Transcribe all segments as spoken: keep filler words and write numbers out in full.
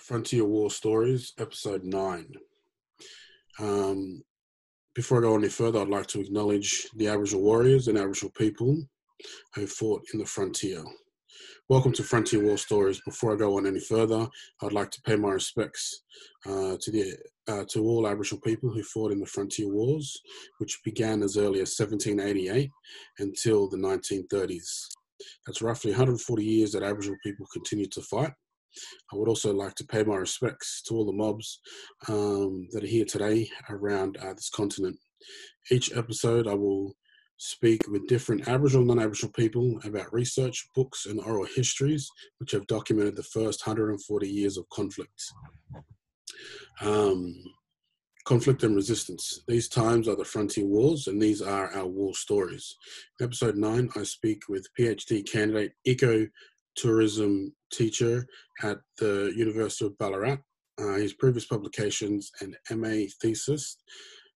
Frontier War Stories, Episode nine. Um, before I go any further, I'd like to acknowledge the Aboriginal warriors and Aboriginal people who fought in the frontier. Welcome to Frontier War Stories. Before I go on any further, I'd like to pay my respects uh, to, the, uh, to all Aboriginal people who fought in the Frontier Wars, which began as early as seventeen eighty-eight until the nineteen thirties. That's roughly one hundred forty years that Aboriginal people continued to fight. I would also like to pay my respects to all the mobs um, that are here today around uh, this continent. Each episode I will speak with different Aboriginal and non-Aboriginal people about research, books and oral histories which have documented the first one hundred forty years of conflict. Um, conflict and resistance. These times are the frontier wars, and these are our war stories. In episode nine, I speak with PhD candidate, eco-tourism teacher at the University of Ballarat. Uh, his previous publications and M A thesis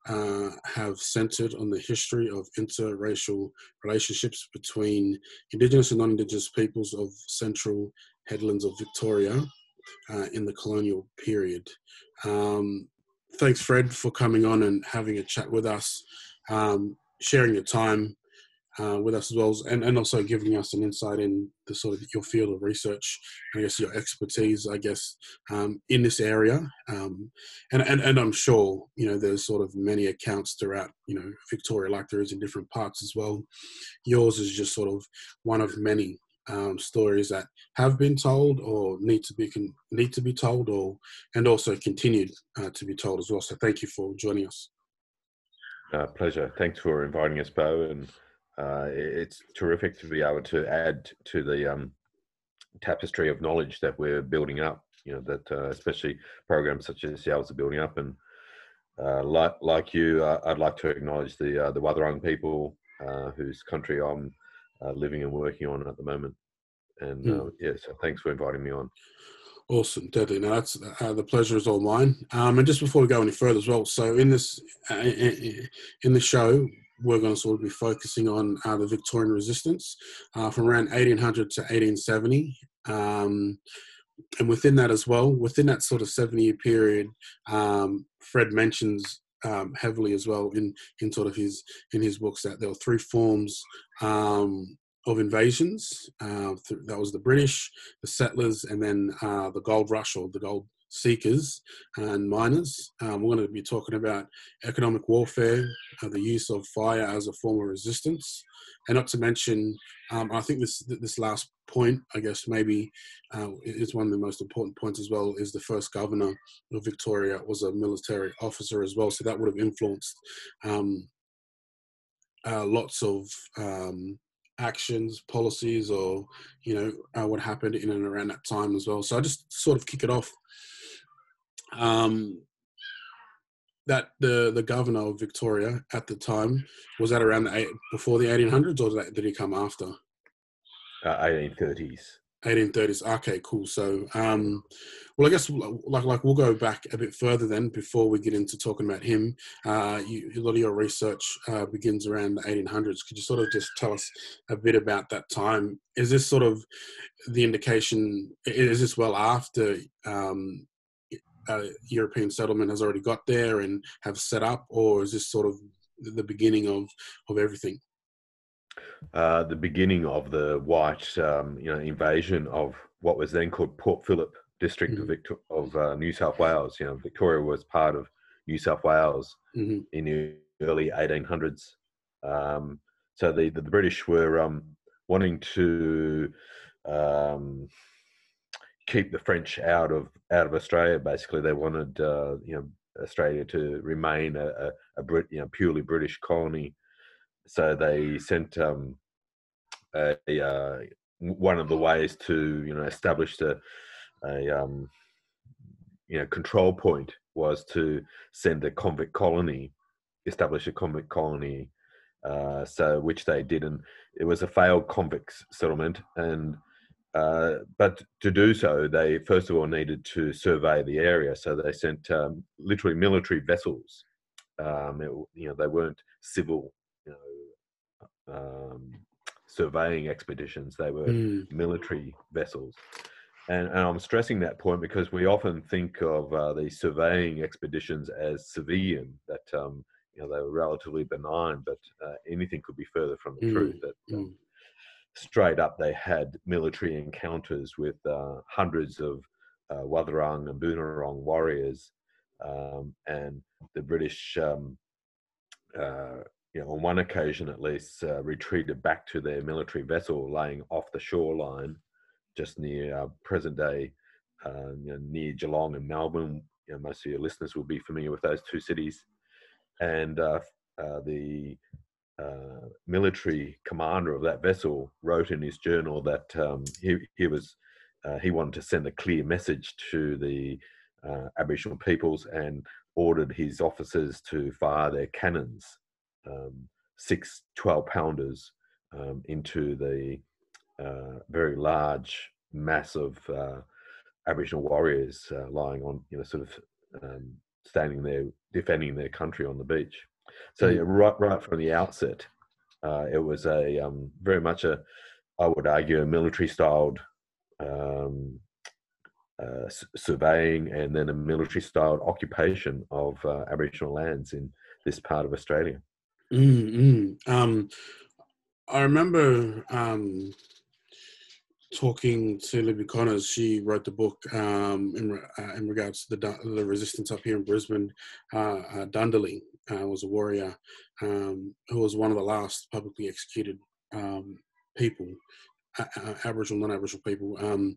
uh, have centred on the history of interracial relationships between Indigenous and non-Indigenous peoples of central headlands of Victoria uh, in the colonial period. Um, thanks, Fred, for coming on and having a chat with us, um, sharing your time Uh, with us as well, and, and also giving us an insight in the sort of your field of research, I guess your expertise, I guess, um, in this area. Um, and, and, and I'm sure, you know, there's sort of many accounts throughout, you know, Victoria, like there is in different parts as well. Yours is just sort of one of many um, stories that have been told or need to be, con need to be told or, and also continued uh, to be told as well. So thank you for joining us. Uh, pleasure. Thanks for inviting us, Bo. And Uh, it's terrific to be able to add to the um, tapestry of knowledge that we're building up, you know, that uh, especially programs such as yours are building up. And uh, like, like you, uh, I'd like to acknowledge the, uh, the Wathaurong people uh, whose country I'm uh, living and working on at the moment. And mm. uh, yeah, so thanks for inviting me on. Awesome, deadly. Now, that's, uh, the pleasure is all mine. Um, and just before we go any further as well, so in this, uh, in the show, we're going to sort of be focusing on uh, the Victorian resistance uh, from around eighteen hundred to eighteen seventy. Um, and within that as well, within that sort of seventy-year period, um, Fred mentions um, heavily as well in, in sort of his, in his books that there were three forms um, of invasions. Uh, that was the British, the settlers, and then uh, the gold rush or the gold seekers and miners. Um, we're going to be talking about economic warfare, uh, the use of fire as a form of resistance, and not to mention, um, I think this this last point, I guess maybe uh, is one of the most important points as well, is the first governor of Victoria was a military officer as well, so that would have influenced um, uh, lots of um, actions, policies, or you know uh, what happened in and around that time as well. So I just sort of kick it off. Um, that the the governor of Victoria at the time, was that around the eight, before the eighteen hundreds, or did, that, did he come after? Uh, eighteen thirties. eighteen thirties. Okay, cool. So, um, well, I guess like like we'll go back a bit further then before we get into talking about him. Uh, you, a lot of your research uh, begins around the eighteen hundreds. Could you sort of just tell us a bit about that time? Is this sort of the indication? Is this well after? Um, Uh, European settlement has already got there and have set up, or is this sort of the beginning of of everything? Uh, the beginning of the white, um, you know, invasion of what was then called Port Phillip District mm-hmm. of, of uh, New South Wales. You know, Victoria was part of New South Wales mm-hmm. in the early eighteen hundreds. Um, so the, the British were um, wanting to Um, keep the French out of out of Australia. Basically, they wanted uh, you know Australia to remain a, a, a Brit, you know purely British colony. So they sent um, a, uh, one of the ways to you know establish the a, a um, you know control point was to send a convict colony, establish a convict colony. Uh, so which they did, and it was a failed convicts settlement and. Uh, but to do so, they first of all needed to survey the area. So they sent um, literally military vessels. Um, it, you know, they weren't civil, you know, um, surveying expeditions. They were mm. military vessels. And, and I'm stressing that point because we often think of uh, the surveying expeditions as civilian, that um, you know, they were relatively benign, but uh, anything could be further from the mm. truth. That um, mm. straight up, they had military encounters with uh, hundreds of uh, Wathaurong and Boonarong warriors, um, and the British, um, uh, you know, on one occasion at least, uh, retreated back to their military vessel laying off the shoreline, just near uh, present day, uh, you know, near Geelong and Melbourne. You know, most of your listeners will be familiar with those two cities. And uh, uh, the uh, military commander of that vessel wrote in his journal that um, he, he was uh, he wanted to send a clear message to the uh, Aboriginal peoples, and ordered his officers to fire their cannons, um, six twelve-pounders, um, into the Uh, very large mass of uh, Aboriginal warriors uh, lying on, you know, sort of um, standing there defending their country on the beach. So mm. yeah, right, right from the outset, uh, it was a um, very much a, I would argue, a military-styled um, uh, s- surveying, and then a military-styled occupation of uh, Aboriginal lands in this part of Australia. Mm, mm. Um, I remember. Um... Talking to Libby Connors, she wrote the book um, in, uh, in regards to the, the resistance up here in Brisbane. Uh, uh, Dundalee uh, was a warrior um, who was one of the last publicly executed um, people, uh, uh, Aboriginal, non-Aboriginal people, um,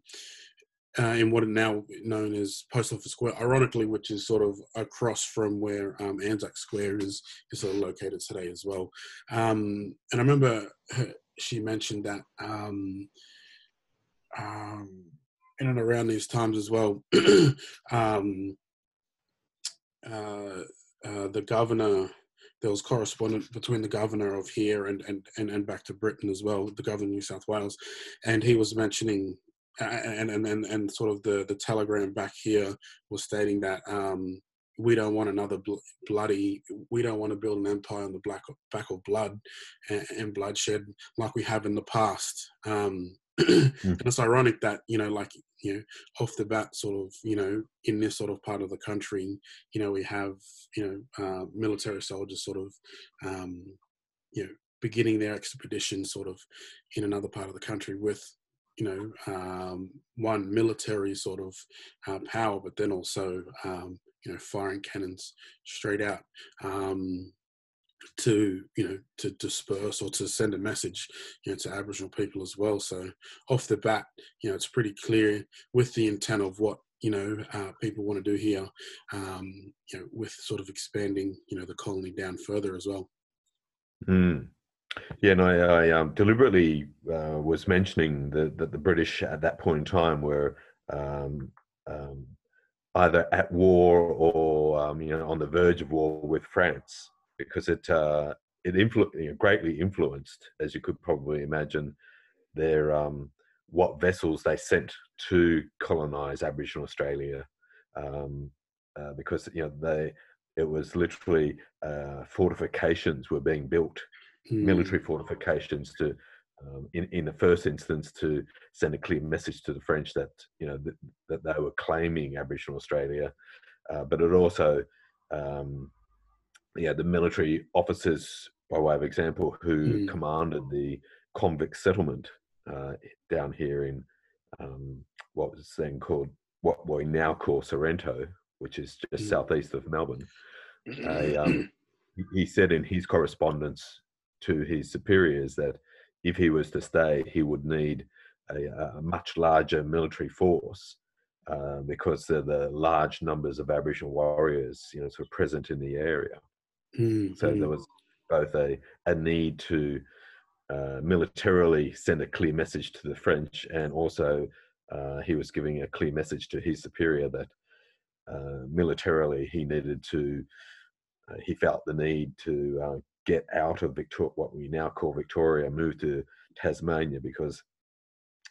uh, in what is now known as Post Office Square, ironically, which is sort of across from where um, Anzac Square is, is sort of located today as well. Um, and I remember her, she mentioned that um, Um, in and around these times as well, um, uh, uh, the governor, there was correspondence between the governor of here and, and, and, and back to Britain as well, the governor of New South Wales, and he was mentioning, uh, and, and, and, and sort of the, the telegram back here was stating that um, we don't want another bl- bloody, we don't want to build an empire on the black, back of blood and, and bloodshed like we have in the past. Um, and it's ironic that, you know, like, you know, off the bat, sort of, you know, in this sort of part of the country, you know, we have, you know, uh, military soldiers sort of, um, you know, beginning their expedition sort of in another part of the country with, you know, um, one military sort of uh, power, but then also, um, you know, firing cannons straight out. Um, to, you know, to disperse or to send a message, you know, to Aboriginal people as well. So off the bat, you know, it's pretty clear with the intent of what, you know, uh, people want to do here, um, you know, with sort of expanding, you know, the colony down further as well. Mm. Yeah, and I, I um, deliberately uh, was mentioning that the, the British at that point in time were um, um, either at war or, um, you know, on the verge of war with France, because it uh, it influ- you know, greatly influenced, as you could probably imagine, their um, what vessels they sent to colonise Aboriginal Australia, um, uh, because you know they it was literally uh, fortifications were being built, mm. military fortifications to um, in in the first instance to send a clear message to the French that you know that, that they were claiming Aboriginal Australia, uh, but it also um, yeah, the military officers, by way of example, who mm. commanded the convict settlement uh, down here in um, what was then called, what we now call Sorrento, which is just mm. southeast of Melbourne. Uh, um, he said in his correspondence to his superiors that if he was to stay, he would need a, a much larger military force uh, because of the large numbers of Aboriginal warriors, you know, sort of present in the area. Mm, so mm. there was both a, a need to uh, militarily send a clear message to the French, and also uh, he was giving a clear message to his superior that uh, militarily he needed to, uh, he felt the need to uh, get out of Victoria, what we now call Victoria, move to Tasmania, because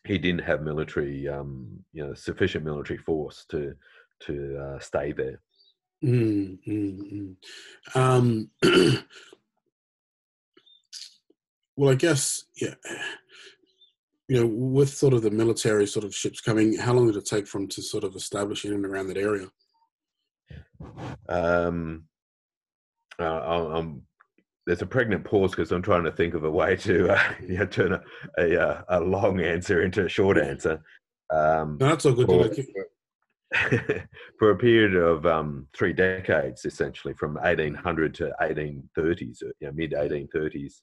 he didn't have military, um, you know, sufficient military force to, to uh, stay there. Mm, mm, mm. Um, well, I guess, yeah, you know, with sort of the military sort of ships coming, how long did it take for them to sort of establish in and around that area? Um, uh, I'm, there's a pregnant pause because I'm trying to think of a way to uh, you know, turn a, a a long answer into a short answer. Um, no, that's all good. For, for, for a period of um, three decades, essentially, from eighteen hundred to eighteen thirties, you know, mid eighteen thirties,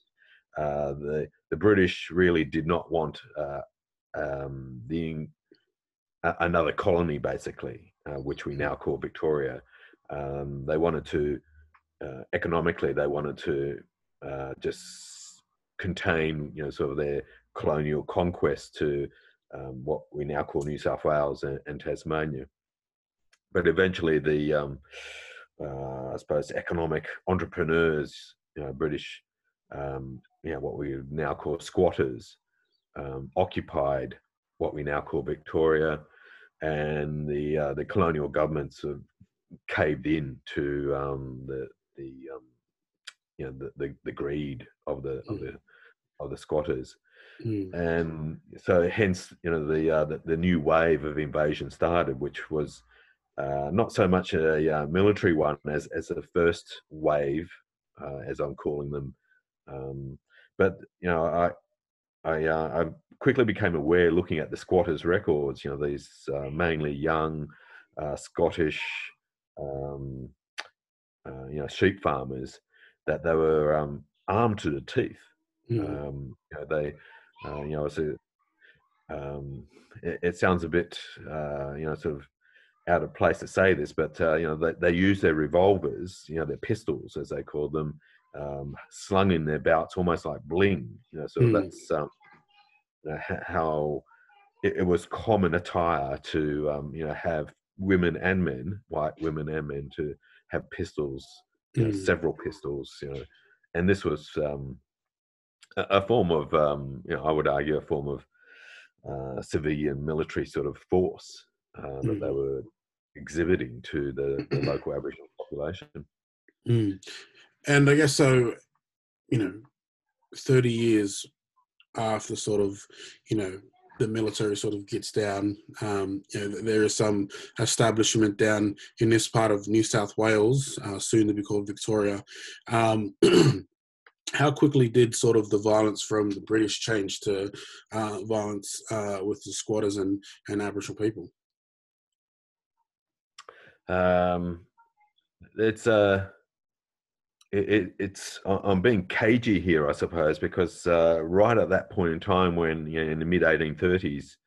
uh, the the British really did not want uh, um, the uh, another colony, basically, uh, which we now call Victoria. Um, they wanted to. Uh, economically, they wanted to uh, just contain, you know, sort of their colonial conquest to um, what we now call New South Wales and, and Tasmania. But eventually, the um, uh, I suppose economic entrepreneurs, you know, British, um, you know, what we now call squatters, um, occupied what we now call Victoria, and the uh, the colonial governments sort of caved in to um, the the um, you know the, the, the greed of the, mm. of the of the squatters, mm. and so hence you know the, uh, the the new wave of invasion started, which was uh, not so much a uh, military one as as the first wave, uh, as I'm calling them. Um, but you know I I, uh, I quickly became aware, looking at the squatters' records, you know these uh, mainly young uh, Scottish um uh, you know sheep farmers, that they were um armed to the teeth. Mm. um you know, they uh, you know it's a, um it, it sounds a bit uh you know sort of out of place to say this, but uh you know they, they use their revolvers, you know their pistols as they called them, um slung in their belts, almost like bling, you know so mm. that's um you know, how it, it was common attire to um you know have women and men, white women and men, to have pistols, you know, mm. several pistols, you know, and this was um, a, a form of, um, you know, I would argue, a form of uh, civilian military sort of force uh, mm. that they were exhibiting to the, the local Aboriginal population. Mm. And I guess so, you know, thirty years after sort of, you know, the military sort of gets down. Um, you know, there is some establishment down in this part of New South Wales, uh, soon to be called Victoria. Um, how quickly did sort of the violence from the British change to uh, violence uh, with the squatters and, and Aboriginal people? Um, it's uh, it, it, it's. I'm being cagey here, I suppose, because uh, right at that point in time, when you know, in the mid eighteen thirties,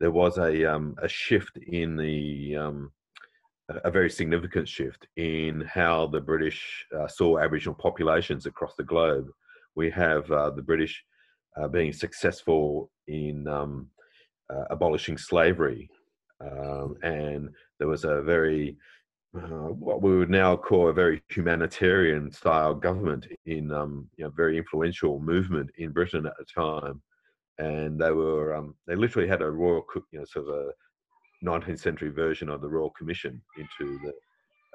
there was a um, a shift in the um, a very significant shift in how the British uh, saw Aboriginal populations across the globe. We have uh, the British uh, being successful in um, uh, abolishing slavery, um, and there was a very Uh, what we would now call a very humanitarian-style government in, um, you know, very influential movement in Britain at the time, and they were um, they literally had a royal, you know, sort of a nineteenth century version of the Royal Commission into the,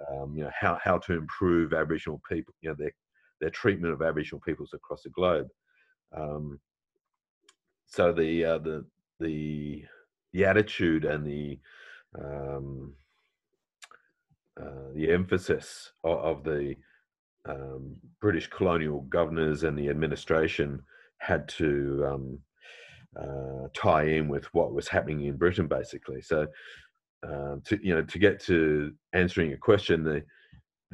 um, you know, how how to improve Aboriginal people, you know, their their treatment of Aboriginal peoples across the globe. Um, so the uh, the the the attitude and the um, Uh, the emphasis of, of the um, British colonial governors and the administration had to um, uh, tie in with what was happening in Britain, basically. So, uh, to, you know, to get to answering your question, the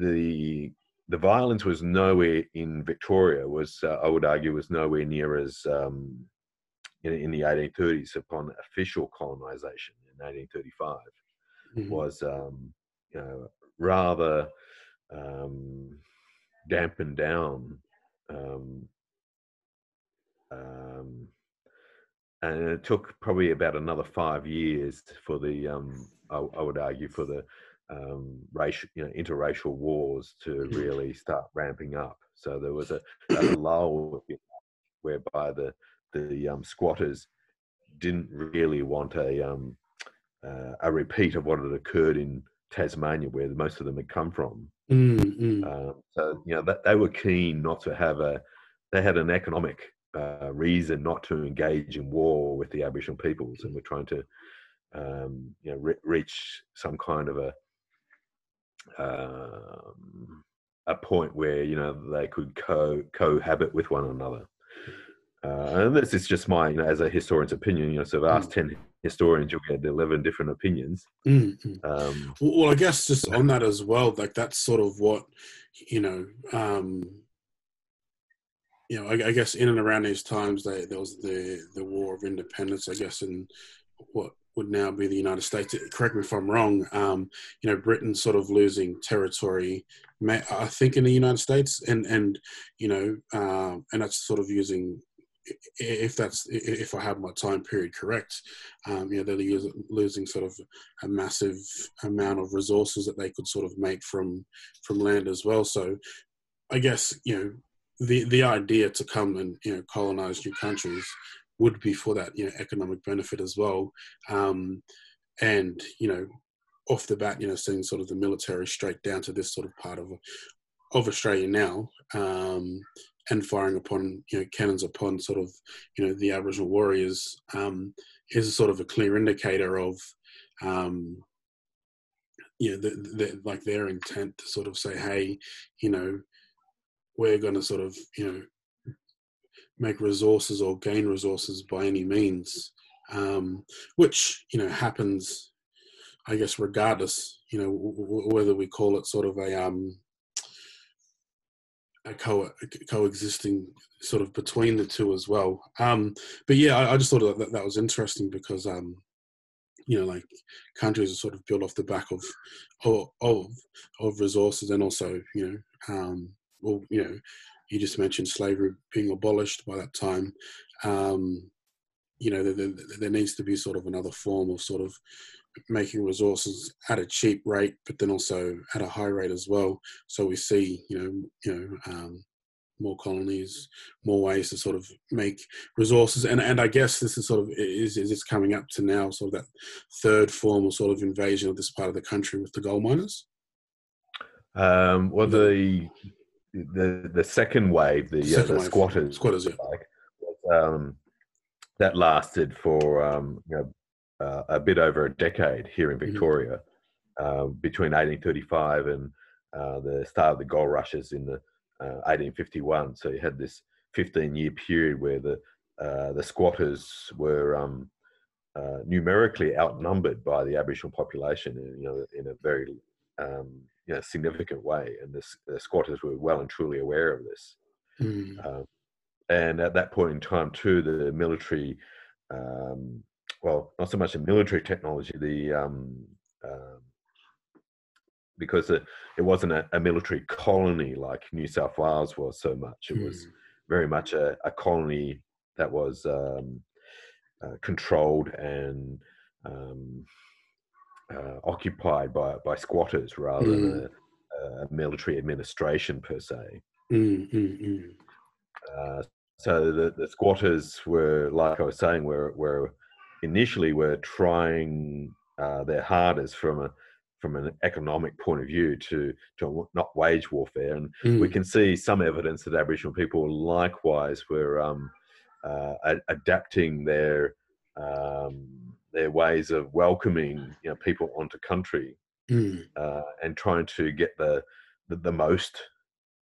the the violence was nowhere in Victoria. Was uh, I would argue was nowhere near as um, in, in the eighteen thirties upon official colonisation in eighteen thirty-five. Mm-hmm. Was um, you know, rather um, dampened down, um, um, and it took probably about another five years for the, um, I, I would argue, for the um, racial, you know, interracial wars to really start ramping up. So there was a, a lull whereby the the um, squatters didn't really want a um, uh, a repeat of what had occurred in Tasmania, where most of them had come from. Mm, mm. Um, so you know that they were keen not to have a. They had an economic uh, reason not to engage in war with the Aboriginal peoples, and we're trying to um, you know, re reach some kind of a um, a point where, you know, they could co cohabit with one another. Uh, and this is just my, you know, as a historian's opinion, you know, so I've asked ten historians, you'll get eleven different opinions. Mm-hmm. um, well, well, I guess just on that as well, like that's sort of what, you know, um, you know, I, I guess in and around these times, they, there was the, the War of Independence, I guess, and what would now be the United States. Correct me if I'm wrong, um, you know, Britain sort of losing territory, I think, in the United States, and, and you know, uh, and that's sort of using... if that's if I have my time period correct, um, you know, they're losing sort of a massive amount of resources that they could sort of make from from land as well. So, I guess, you know, the the idea to come and, you know, colonize new countries would be for that, you know, economic benefit as well, um, and, you know, off the bat, you know, seeing sort of the military straight down to this sort of part of of Australia now. Um, and firing upon, you know, cannons upon sort of, you know, the Aboriginal warriors um, is sort of a clear indicator of, um, you know, the, the, like their intent to sort of say, hey, you know, we're going to sort of, you know, make resources or gain resources by any means, um, which, you know, happens, I guess, regardless, you know, w w whether we call it sort of a, um, Co coexisting sort of between the two as well, um, but yeah, I, I just thought that that was interesting because, um, you know, like countries are sort of built off the back of of of resources, and also, you know, um, well, you know, you just mentioned slavery being abolished by that time. Um, you know, there, there needs to be sort of another form of sort of making resources at a cheap rate, but then also at a high rate as well. So we see, you know, you know, um, more colonies, more ways to sort of make resources. And, and I guess this is sort of, is, is it's coming up to now sort of that third form or sort of invasion of this part of the country with the gold miners? Um, well, the, the, the second wave, the, second uh, the wave squatters, squatters yeah. like, um, that lasted for, um, you know, Uh, a bit over a decade here in Victoria, uh, between eighteen thirty-five and uh, the start of the gold rushes in the uh, eighteen fifty-one. So you had this fifteen-year period where the uh, the squatters were um, uh, numerically outnumbered by the Aboriginal population, in, you know, in a very um, you know, significant way, and this, the squatters were well and truly aware of this. Mm. Um, and at that point in time, too, the military. Um, Well, not so much the military technology, the um, um, because it, it wasn't a, a military colony like New South Wales was so much. It mm. was very much a, a colony that was um, uh, controlled and um, uh, occupied by, by squatters rather mm. than a, a military administration per se. Mm, mm, mm. Uh, so the, the squatters were, like I was saying, were were initially were trying uh, their hardest from a from an economic point of view to to not wage warfare, and mm. we can see some evidence that Aboriginal people likewise were um, uh, adapting their um, their ways of welcoming, you know, people onto country, mm. uh, and trying to get the the, the most,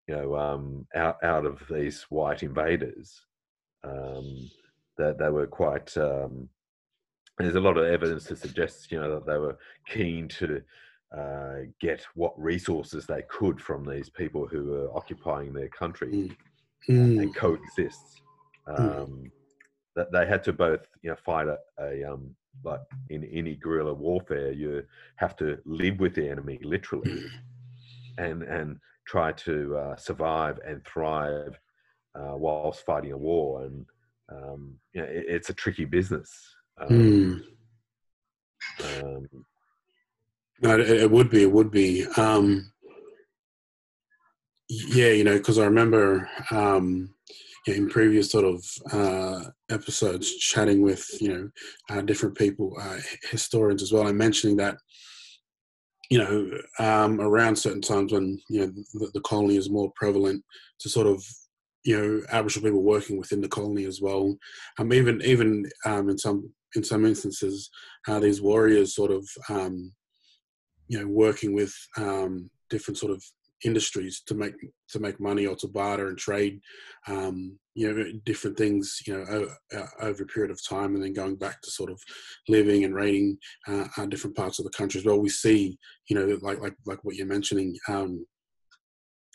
you know, um, out out of these white invaders. Um, that they were quite. Um, There's a lot of evidence to suggest, you know, that they were keen to uh, get what resources they could from these people who were occupying their country mm. and coexist. Mm. Um, that they had to both, you know, fight a, a um, like in any guerrilla warfare, you have to live with the enemy literally, and and try to uh, survive and thrive uh, whilst fighting a war. And um, you know, it, it's a tricky business. Um, mm. um, no, it, it would be, it would be, um, yeah, you know, because I remember um, in previous sort of uh, episodes chatting with, you know, uh, different people, uh, historians as well, and mentioning that, you know, um, around certain times when, you know, the, the colony is more prevalent to sort of, you know, Aboriginal people working within the colony as well. Um, even even um, in some in some instances, uh, these warriors sort of, um, you know, working with um, different sort of industries to make to make money or to barter and trade, um, you know, different things, you know, o over a period of time, and then going back to sort of living and raiding uh, different parts of the country as well. We see, you know, like like like what you're mentioning. Um,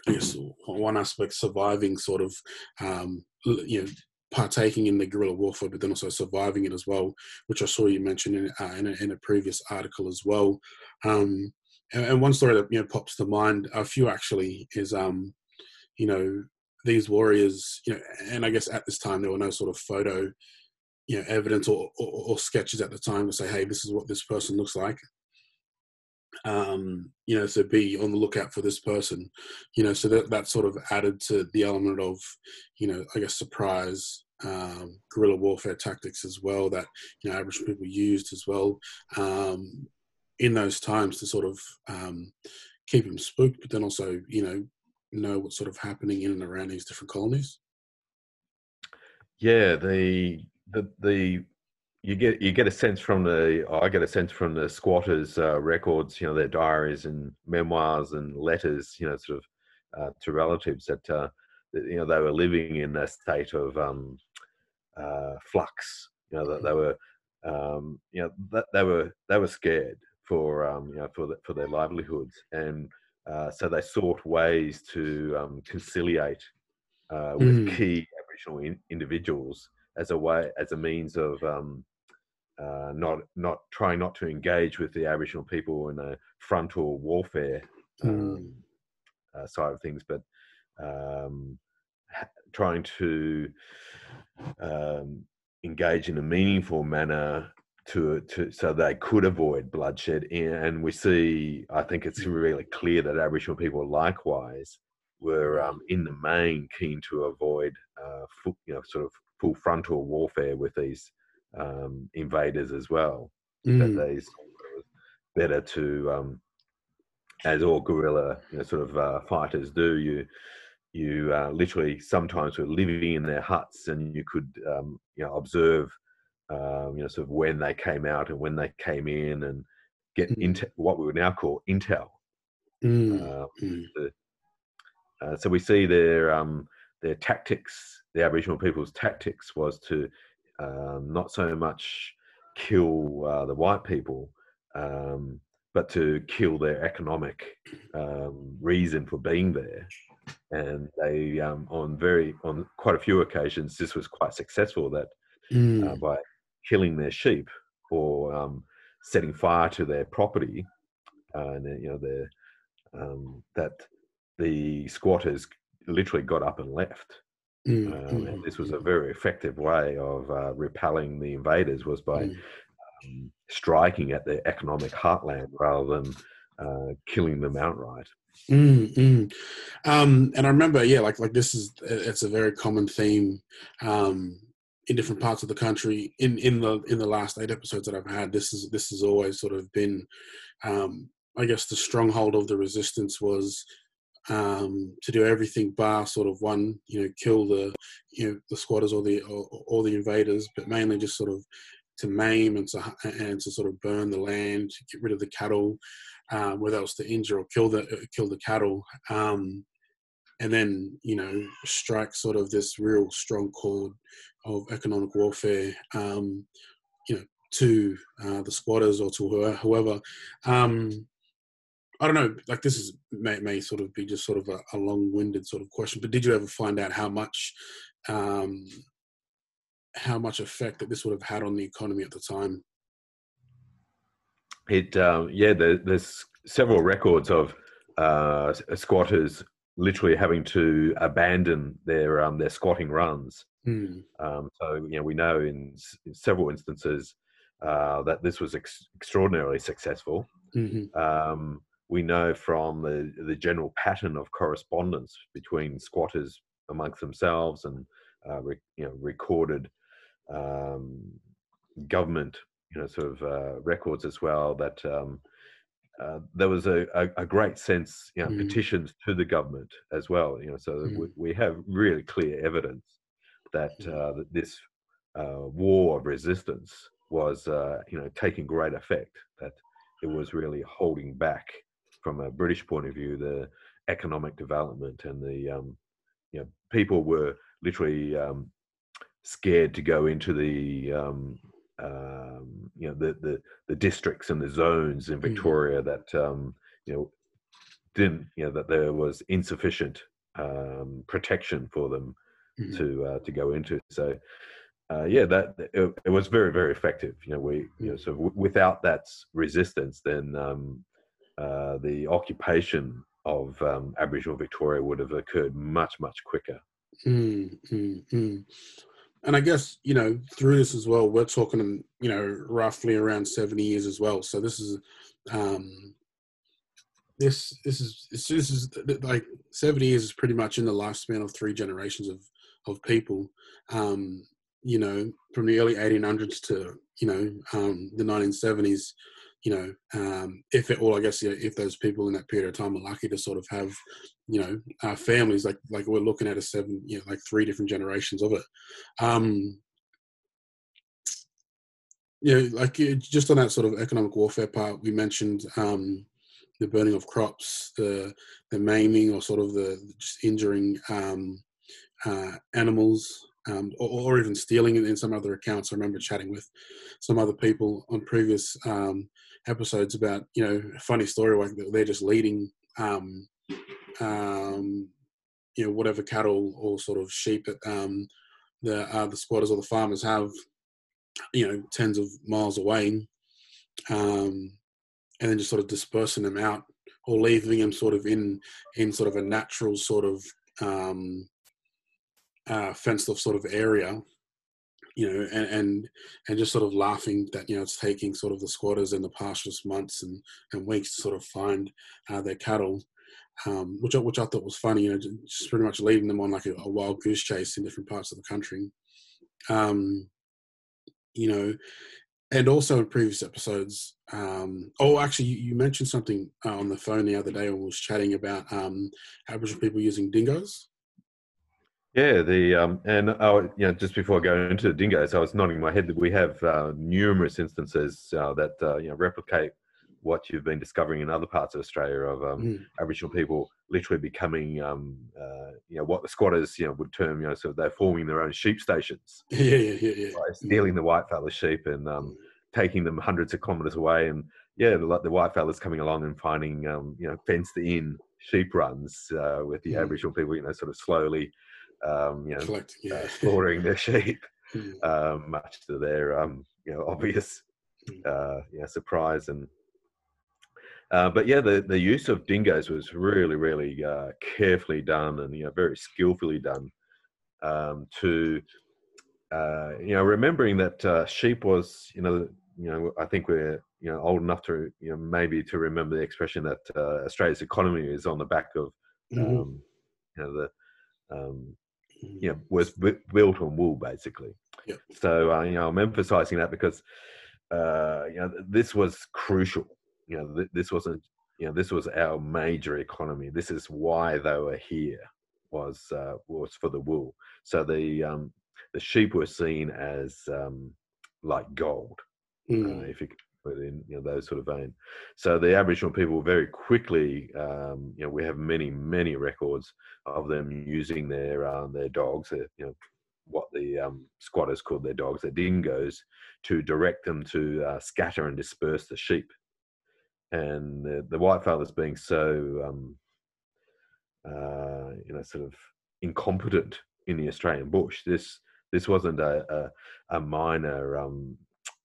I guess one aspect, surviving sort of, um, you know, partaking in the guerrilla warfare, but then also surviving it as well, which I saw you mention in, uh, in, a, in a previous article as well. Um, and, and one story that, you know, pops to mind, a few actually, is, um, you know, these warriors, you know, and I guess at this time there were no sort of photo, you know, evidence or, or, or sketches at the time to say, hey, this is what this person looks like. Um, you know, so be on the lookout for this person, you know, so that, that sort of added to the element of, you know, I guess surprise, um, guerrilla warfare tactics as well that, you know, Aboriginal people used as well, um, in those times to sort of, um, keep them spooked, but then also, you know, know what's sort of happening in and around these different colonies. Yeah. The, the, the, You get you get a sense from the I get a sense from the squatters' uh, records, you know, their diaries and memoirs and letters, you know, sort of uh, to relatives that, uh, that you know they were living in a state of um, uh, flux. You know that they were um, you know that they were they were scared for um, you know for the, for their livelihoods, and uh, so they sought ways to um, conciliate uh, with mm. key Aboriginal in, individuals as a way as a means of um, Uh, not not trying not to engage with the Aboriginal people in a frontal warfare um, mm. uh, side of things, but um, trying to um, engage in a meaningful manner to to so they could avoid bloodshed. And we see, I think it's really clear that Aboriginal people likewise were um, in the main keen to avoid uh, full, you know sort of full frontal warfare with these um invaders as well. Mm. That they better to um as all guerrilla you know, sort of uh, fighters do, you you uh, literally sometimes were living in their huts, and you could um you know observe um you know sort of when they came out and when they came in, and get mm. into what we would now call intel. Mm. Uh, mm. The, uh, so we see their um their tactics, the Aboriginal people's tactics was to Um, not so much kill uh, the white people, um, but to kill their economic um, reason for being there. And they, um, on very on quite a few occasions, this was quite successful. That mm. uh, by killing their sheep or um, setting fire to their property, uh, and you know, their, um, that the squatters literally got up and left. Mm, um, mm, and this was a very effective way of uh, repelling the invaders, was by mm. um, striking at their economic heartland rather than uh, killing them outright. Mm, mm. Um, and I remember, yeah, like like this is it's a very common theme um, in different parts of the country. In in the in the last eight episodes that I've had, this is this has always sort of been, um, I guess, the stronghold of the resistance was. Um, to do everything bar sort of one, you know, kill the, you know, the squatters or the or, or the invaders, but mainly just sort of to maim and to and to sort of burn the land, get rid of the cattle, um, whether else to injure or kill the uh, kill the cattle, um, and then you know strike sort of this real strong chord of economic warfare, um, you know, to uh, the squatters or to whoever. Um, I don't know, like this is may, may sort of be just sort of a, a long-winded sort of question, but did you ever find out how much um, how much effect that this would have had on the economy at the time? It, um, yeah, there, there's several records of uh, squatters literally having to abandon their um, their squatting runs. Mm. Um, so, you know, we know in, in several instances uh, that this was ex extraordinarily successful. Mm-hmm. um, We know from the, the general pattern of correspondence between squatters amongst themselves and uh, re, you know, recorded um, government, you know, sort of uh, records as well, that um, uh, there was a, a, a great sense, you know, mm. petitions to the government as well. You know, so mm. we, we have really clear evidence that, uh, that this uh, war of resistance was, uh, you know, taking great effect. That it was really holding back, from a British point of view, the economic development, and the, um, you know, people were literally um, scared to go into the, um, um, you know, the, the the districts and the zones in Victoria mm. that, um, you know, didn't, you know, that there was insufficient um, protection for them mm. to uh, to go into. So, uh, yeah, that it, it was very, very effective. You know, we, you know, so w- without that resistance, then um, uh, the occupation of um, Aboriginal Victoria would have occurred much, much quicker. Mm, mm, mm. And I guess, you know, through this as well, we're talking, you know, roughly around seventy years as well. So this is, um, this this is this is like seventy years is pretty much in the lifespan of three generations of of people. Um, you know, from the early eighteen hundreds to, you know, um, the nineteen seventies. You know, um, if at all, I guess, you know, if those people in that period of time are lucky to sort of have, you know, uh, families, like like we're looking at a seven, you know, like three different generations of it. Um, yeah, you know, like just on that sort of economic warfare part, we mentioned um, the burning of crops, the the maiming, or sort of the just injuring um, uh, animals. Um, or, or even stealing in some other accounts. I remember chatting with some other people on previous um, episodes about, you know, a funny story, like they're just leading, um, um, you know, whatever cattle or sort of sheep that um, the uh, the squatters or the farmers have, you know, tens of miles away, um, and then just sort of dispersing them out, or leaving them sort of in in sort of a natural sort of um, Uh, fenced off sort of area, you know, and, and and just sort of laughing that, you know, it's taking sort of the squatters in the past months and, and weeks to sort of find uh, their cattle, um, which, which I thought was funny, you know, just pretty much leading them on like a, a wild goose chase in different parts of the country. Um, you know, and also in previous episodes, um, oh, actually, you, you mentioned something uh, on the phone the other day when we was chatting about um, Aboriginal people using dingoes. Yeah, the um, and I, you know, just before I go into the dingoes, I was nodding my head that we have uh, numerous instances uh, that uh, you know, replicate what you've been discovering in other parts of Australia of um, mm. Aboriginal people literally becoming um, uh, you know, what the squatters, you know, would term, you know, so they're forming their own sheep stations. Yeah, yeah, yeah, yeah. By stealing the whitefellas' sheep and um, taking them hundreds of kilometres away, and yeah, the, the whitefellas coming along and finding um, you know, fenced in sheep runs uh, with the mm. Aboriginal people, you know, sort of slowly. Um, you know, Collect, yeah. uh, slaughtering their sheep, um, much to their um, you know, obvious uh, you know, surprise, and uh, but yeah, the, the use of dingoes was really, really uh, carefully done, and, you know, very skillfully done. Um, to uh, you know, remembering that uh, sheep was, you know, you know, I think we're, you know, old enough to, you know, maybe to remember the expression that uh, Australia's economy is on the back of um, mm-hmm. you know, the um, you know, was built on wool, basically. Yep. So, uh, you know, I'm emphasising that because, uh, you know, this was crucial. You know, th- this wasn't, you know, this was our major economy. This is why they were here, was uh, was for the wool. So the um, the sheep were seen as um, like gold, mm. uh, if you could put it in, you know, those sort of vein. So the Aboriginal people very quickly, um, you know, we have many, many records of them using their um, their dogs, their, you know, what the um, squatters called their dogs, their dingoes, to direct them to uh, scatter and disperse the sheep. And the, the whitefellas being so, um, uh, you know, sort of incompetent in the Australian bush, this this wasn't a a, a minor um,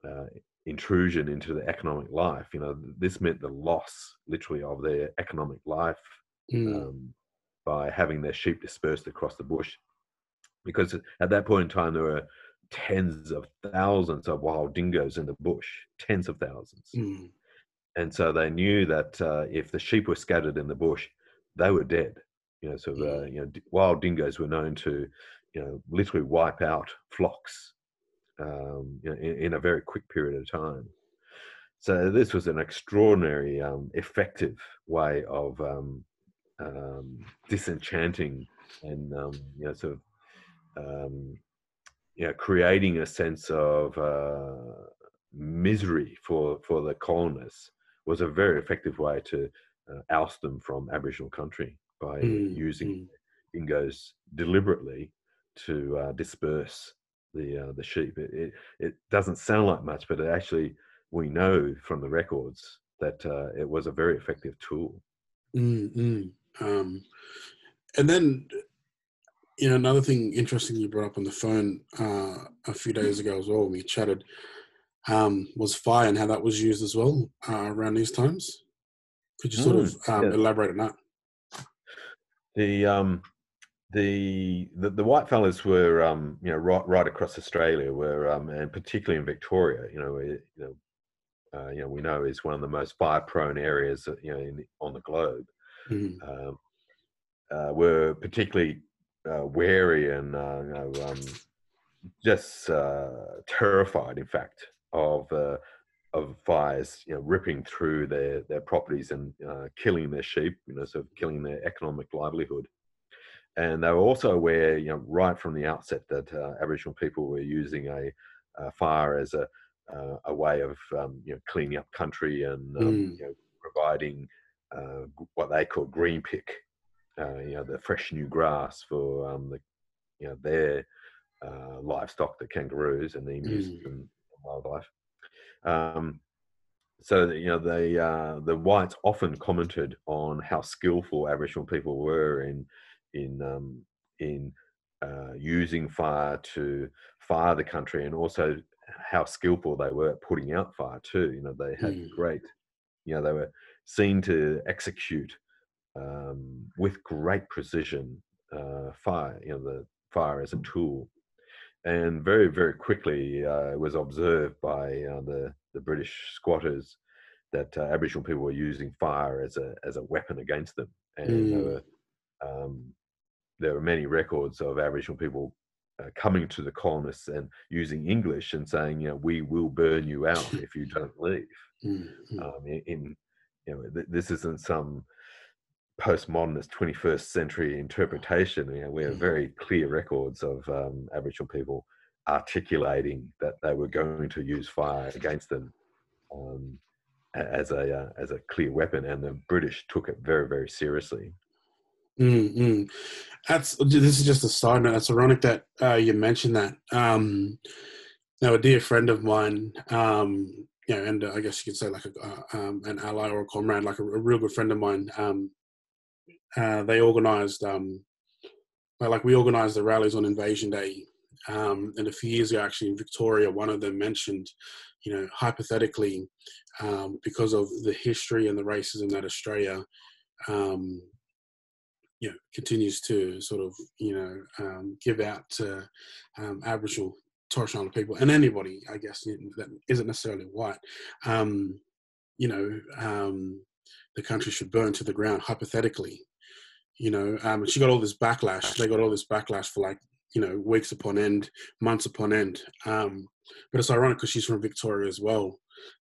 uh, intrusion into the economic life. You know, this meant the loss, literally, of their economic life. Mm. Um, by having their sheep dispersed across the bush, because at that point in time there were tens of thousands of wild dingoes in the bush, tens of thousands. Mm. And so they knew that uh, if the sheep were scattered in the bush, they were dead. You know, so mm. uh, you know, d- wild dingoes were known to, you know, literally wipe out flocks um, you know, in, in a very quick period of time. So this was an extraordinary, um, effective way of um, um, disenchanting and um, you know, sort of um, you know, creating a sense of uh, misery for for the colonists. Was a very effective way to uh, oust them from Aboriginal country by mm, using mm. ingos deliberately to uh, disperse the uh, the sheep. It, it it doesn't sound like much, but it actually, we know from the records that uh, it was a very effective tool. Mm, mm. Um, and then, you know, another thing interesting you brought up on the phone uh, a few days ago as well, when we chatted, um, was fire and how that was used as well uh, around these times. Could you sort mm, of um, yeah. elaborate on that? The um, the the, the whitefellas were um, you know, right right across Australia, were um, and particularly in Victoria, you know, you know, uh, you know, we know is one of the most fire-prone areas, you know, in, on the globe. Mm. Um, uh, were particularly uh, wary and uh, you know, um, just uh, terrified, in fact, of uh, of fires, you know, ripping through their their properties and uh, killing their sheep, you know, sort of killing their economic livelihood. And they were also aware, you know, right from the outset that uh, Aboriginal people were using a, a fire as a uh, a way of um, you know, cleaning up country and um, mm. you know, providing uh, what they call green pick, uh, you know, the fresh new grass for um, the you know their uh, livestock, the kangaroos and the emus mm. and wildlife. Um, so, you know, they, uh, the whites often commented on how skillful Aboriginal people were in in um, in uh, using fire to fire the country, and also how skillful they were at putting out fire too. You know, they had mm. great, you know, they were seen to execute um, with great precision uh, fire, you know, the fire as a tool. And very, very quickly uh, it was observed by uh, the, the British squatters that uh, Aboriginal people were using fire as a as a weapon against them. And mm. there, were, um, there were many records of Aboriginal people uh, coming to the colonists and using English and saying, you know, we will burn you out if you don't leave. Mm. Um, in, in you know, th- this isn't some postmodernist twenty-first century interpretation. You know, we have very clear records of um, Aboriginal people articulating that they were going to use fire against them um, as a uh, as a clear weapon, and the British took it very, very seriously. Mm-hmm. That's this is just a side note. It's ironic that uh, you mentioned that. Um, now, a dear friend of mine, um, you know, and uh, I guess you could say like a, uh, um, an ally or a comrade, like a, a real good friend of mine. Um, Uh, they organised, um, like we organised the rallies on Invasion Day, um, and a few years ago, actually in Victoria, one of them mentioned, you know, hypothetically, um, because of the history and the racism that Australia, um, you know, continues to sort of, you know, um, give out to um, Aboriginal, Torres Strait Islander people, and anybody, I guess, that isn't necessarily white, um, you know, um, the country should burn to the ground, hypothetically. You know, um, she got all this backlash. They got all this backlash for like, you know, weeks upon end, months upon end. Um, but it's ironic because she's from Victoria as well.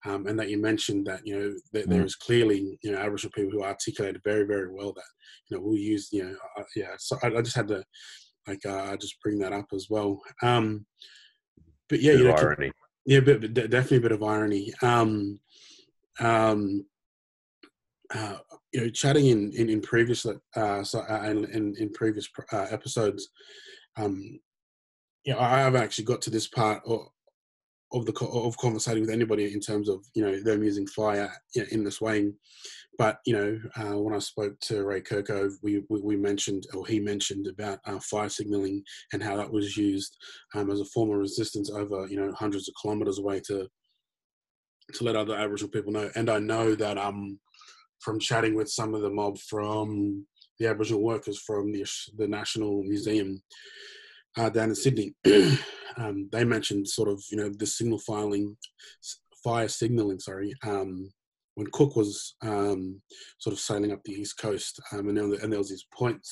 Um, and that you mentioned that, you know, that mm. there is clearly, you know, Aboriginal people who articulated very, very well that, you know, we'll use, you know, uh, yeah. So I, I just had to, like, uh, just bring that up as well. Um, but yeah, you know, irony. Yeah, but, but definitely a bit of irony. Um, um, Uh, you know, chatting in in, in previous uh, so, uh, in in previous uh, episodes, um, you know, I have actually got to this part of, of the of conversating with anybody in terms of, you know, them using fire in this way. But, you know, uh, when I spoke to Ray Kirko, we, we we mentioned or he mentioned about uh, fire signalling and how that was used um, as a form of resistance over, you know, hundreds of kilometres away to to let other Aboriginal people know. And I know that um. from chatting with some of the mob, from the Aboriginal workers from the the National Museum uh, down in Sydney, um, they mentioned sort of, you know, the signal filing, fire signalling, sorry, um, when Cook was um, sort of sailing up the East Coast, um, and, there were, and there was these points,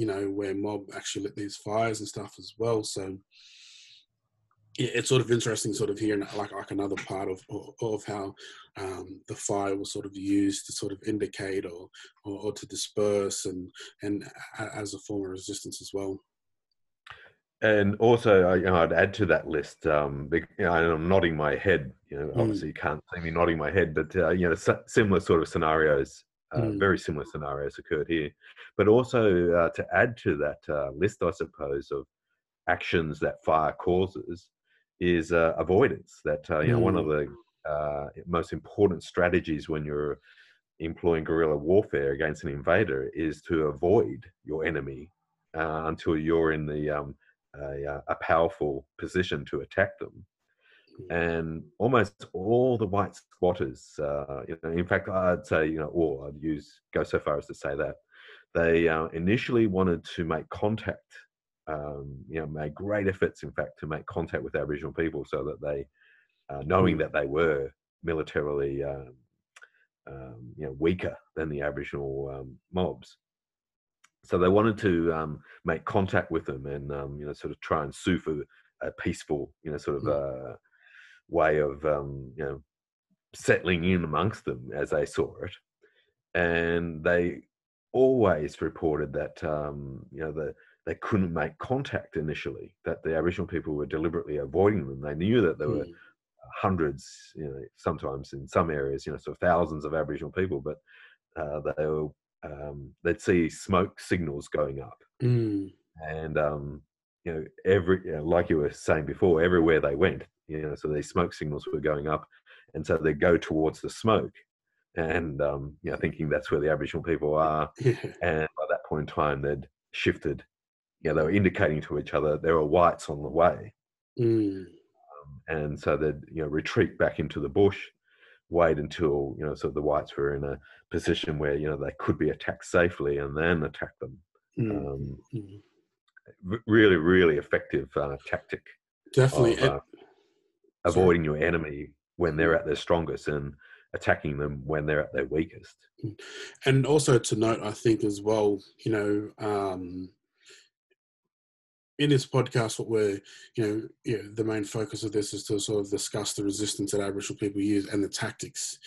you know, where mob actually lit these fires and stuff as well. So it's sort of interesting sort of hearing like, like another part of, of, of how um, the fire was sort of used to sort of indicate or, or, or to disperse and, and as a form of resistance as well. And also, I, you know, I'd add to that list, um, you know, and I'm nodding my head, you know, obviously mm. you can't see me nodding my head, but, uh, you know, similar sort of scenarios, uh, mm. very similar scenarios occurred here. But also uh, to add to that uh, list, I suppose, of actions that fire causes is uh, avoidance. That, uh, you know, mm. one of the uh, most important strategies when you're employing guerrilla warfare against an invader is to avoid your enemy uh, until you're in the... Um, A, a powerful position to attack them. And almost all the white squatters, uh, you know, in fact, I'd say, you know, or I'd use, go so far as to say that, they uh, initially wanted to make contact, um, you know, made great efforts, in fact, to make contact with Aboriginal people so that they, uh, knowing that they were militarily, um, um, you know, weaker than the Aboriginal um, mobs. So they wanted to um, make contact with them and, um, you know, sort of try and sue for a peaceful, you know, sort of uh, way of, um, you know, settling in amongst them as they saw it. And they always reported that, um, you know, the, they couldn't make contact initially, that the Aboriginal people were deliberately avoiding them. They knew that there were hundreds, you know, sometimes in some areas, you know, sort of thousands of Aboriginal people, but uh, they were... Um, they'd see smoke signals going up, mm. and um, you know, every you know, like you were saying before, everywhere they went, you know, so these smoke signals were going up, and so they go towards the smoke, and um, you know, thinking that's where the Aboriginal people are, and by that point in time, they'd shifted. You know, they were indicating to each other there are whites on the way, mm. um, and so they'd you know retreat back into the bush. Wait until, you know, so the whites were in a position where, you know, they could be attacked safely and then attack them. Mm. Um, mm. Really, really effective uh, tactic. Definitely. Of, uh, it... avoiding Sorry. your enemy when they're at their strongest and attacking them when they're at their weakest. And also to note, I think as well, you know, um, in this podcast, what we're, you know, you know, the main focus of this is to sort of discuss the resistance that Aboriginal people use and the tactics.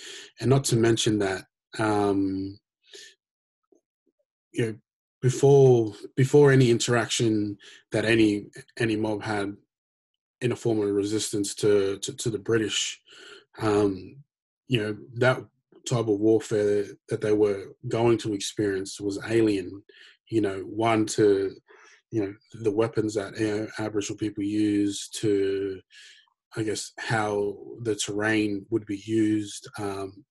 And not to mention that, um, you know, before before any interaction that any any mob had in a form of resistance to, to, to the British, um, you know, that type of warfare that they were going to experience was alien, you know, one to... you know, the weapons that you know, Aboriginal people use to, I guess, how the terrain would be used um,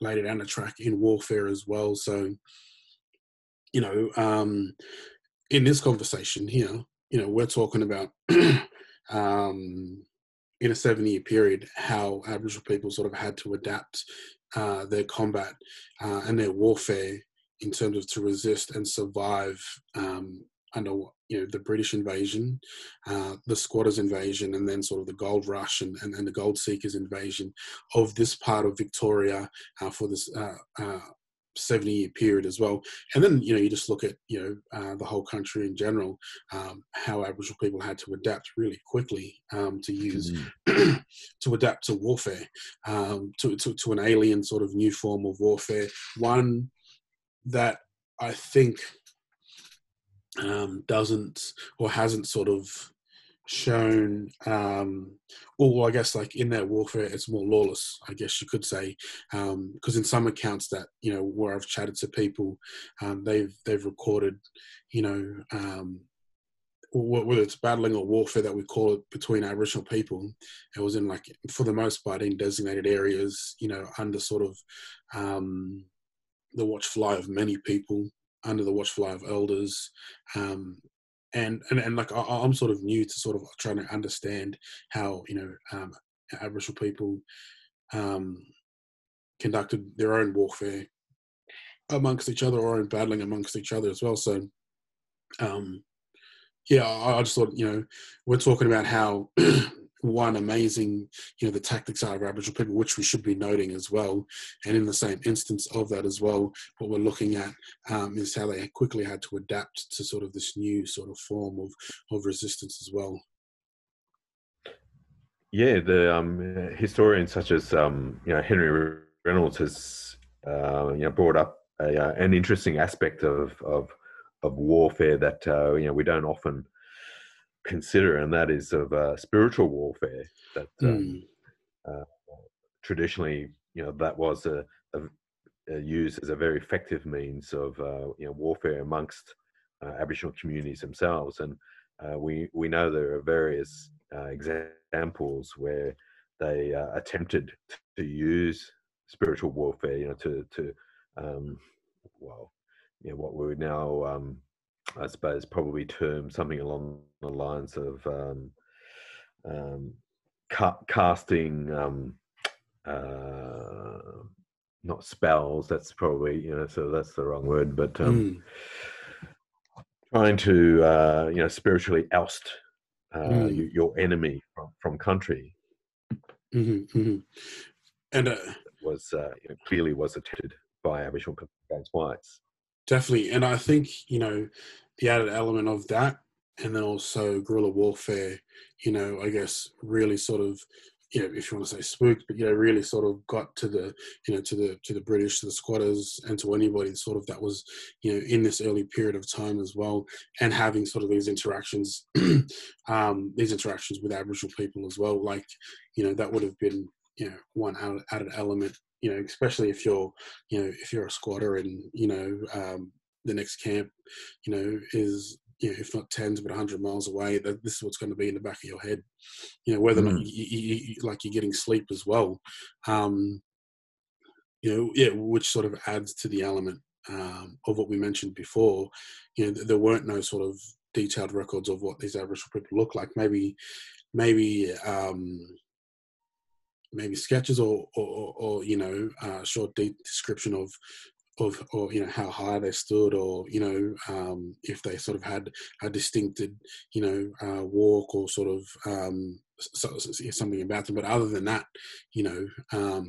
later down the track in warfare as well. So, you know, um, in this conversation here, you know, we're talking about um, in a seven-year period how Aboriginal people sort of had to adapt uh, their combat uh, and their warfare in terms of to resist and survive um, under, you know, the British invasion, uh, the squatters invasion, and then sort of the gold rush and, and, and the gold seekers invasion of this part of Victoria uh, for this uh, uh, seventy-year period as well. And then, you know, you just look at, you know, uh, the whole country in general, um, how Aboriginal people had to adapt really quickly um, to use, mm-hmm. to adapt to warfare, um, to, to, to an alien sort of new form of warfare. One that I think... Um, doesn't or hasn't sort of shown, um, well, I guess like in that warfare, it's more lawless, I guess you could say, because um, in some accounts that, you know, where I've chatted to people, um, they've they've recorded, you know, um, whether it's battling or warfare that we call it between Aboriginal people, it was in like, for the most part, in designated areas, you know, under sort of um, the watchfly of many people, under the watchful eye of elders, um, and, and and like I, I'm sort of new to sort of trying to understand how, you know, um, Aboriginal people um, conducted their own warfare amongst each other or in battling amongst each other as well. So, um, yeah, I, I just thought, you know, we're talking about how... one amazing, you know, the tactics are of Aboriginal people, which we should be noting as well. And in the same instance of that as well, what we're looking at um, is how they quickly had to adapt to sort of this new sort of form of, of resistance as well. Yeah, the um, historians such as um, you know Henry Reynolds has uh, you know brought up a, uh, an interesting aspect of of, of warfare that uh, you know we don't often consider, and that is of uh, spiritual warfare. That um, mm. uh, traditionally, you know, that was a, a, a used as a very effective means of uh, you know warfare amongst uh, Aboriginal communities themselves, and uh, we we know there are various uh, examples. examples where they uh, attempted to use spiritual warfare, you know, to, to um, well, you know, what we would now, um, I suppose, probably term something along the lines of um, um, ca- casting, um, uh, not spells, that's probably, you know, so that's the wrong word, but um, mm. trying to, uh, you know, spiritually oust Uh, mm. your enemy from, from country, mm-hmm, mm-hmm. and uh, was uh, you know, clearly was attempted by Aboriginal people against whites. Definitely, and I think you know the added element of that, and then also guerrilla warfare. You know, I guess really sort of, you know, if you want to say spooked, but you know, really sort of got to the, you know, to the to the British, to the squatters, and to anybody sort of that was, you know, in this early period of time as well, and having sort of these interactions, um, these interactions with Aboriginal people as well. Like, you know, that would have been, you know, one added element. You know, especially if you're, you know, if you're a squatter, and you know, um, the next camp, you know, is. You know, if not tens, but one hundred miles away, that this is what's going to be in the back of your head. You know, whether mm. or not you, you, you, like you're getting sleep as well. Um, you know, yeah, which sort of adds to the element um, of what we mentioned before. You know, th- there weren't no sort of detailed records of what these Aboriginal people look like. Maybe, maybe, um, maybe sketches or, or, or, or you know, uh, short de- description of. Of, or you know how high they stood, or you know um, if they sort of had a distincted you know uh, walk or sort of um, so, so, something about them. But other than that, you know, um,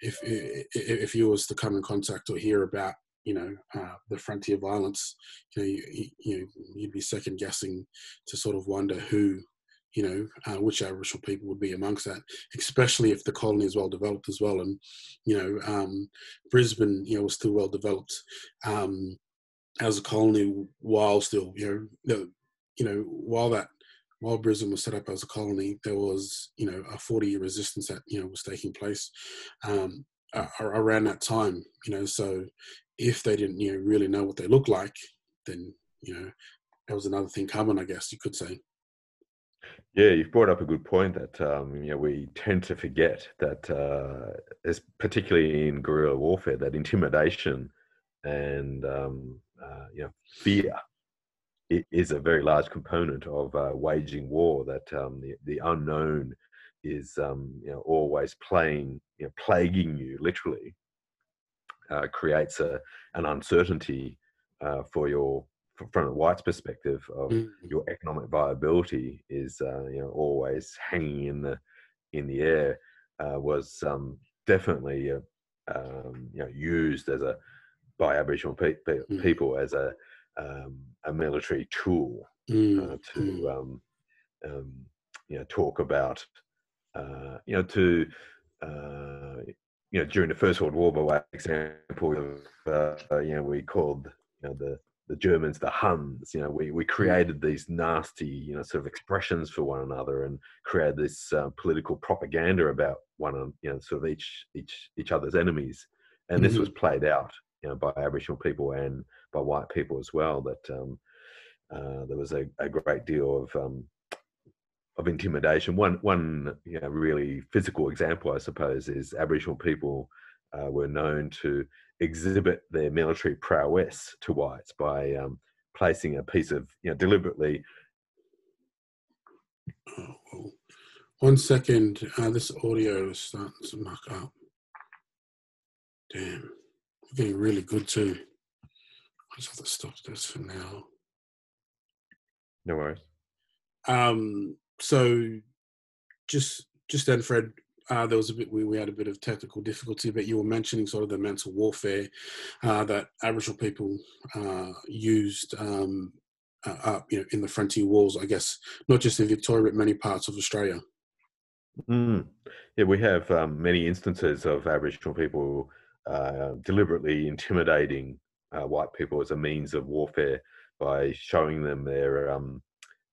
if, if if you was to come in contact or hear about you know uh, the frontier violence, you know, you, you know you'd be second guessing to sort of wonder who. You know, uh, which Aboriginal people would be amongst that, especially if the colony is well developed as well. And, you know, um, Brisbane, you know, was still well developed um, as a colony while still, you know, the, you know, while that, while Brisbane was set up as a colony, there was, you know, a forty year resistance that, you know, was taking place um, around that time, you know, so if they didn't, you know, really know what they looked like, then, you know, that was another thing coming, I guess you could say. Yeah, you've brought up a good point that um, you know we tend to forget that, uh, as particularly in guerrilla warfare, that intimidation and um, uh, you know fear it is a very large component of uh, waging war. That um, the, the unknown is um, you know always playing, you know, plaguing you. Literally, uh, creates a an uncertainty uh, for your. From a white's perspective, of mm. your economic viability is uh, you know always hanging in the in the air, uh, was um, definitely uh, um, you know used as a by Aboriginal pe- pe- mm. people as a um, a military tool mm. uh, to mm. um, um, you know talk about uh, you know to uh, you know during the First World War, by example, of uh, you know we called you know the the Germans, the Huns, you know, we, we created these nasty, you know, sort of expressions for one another and created this uh, political propaganda about one, you know, sort of each each each other's enemies. And mm-hmm. this was played out, you know, by Aboriginal people and by white people as well, that um, uh, there was a, a great deal of um, of intimidation. One, one you know, really physical example, I suppose, is Aboriginal people uh, were known to exhibit their military prowess to whites by um, placing a piece of, you know, deliberately. Oh, one second, uh, this audio is starting to muck up. Damn, we're getting really good too. I just have to stop this for now. No worries. Um, so, just just then, Fred. Uh, there was a bit, we, we had a bit of technical difficulty, but you were mentioning sort of the mental warfare uh, that Aboriginal people uh, used um, uh, uh, you know, in the frontier wars, I guess, not just in Victoria, but many parts of Australia. Mm. Yeah, we have um, many instances of Aboriginal people uh, deliberately intimidating uh, white people as a means of warfare by showing them their um,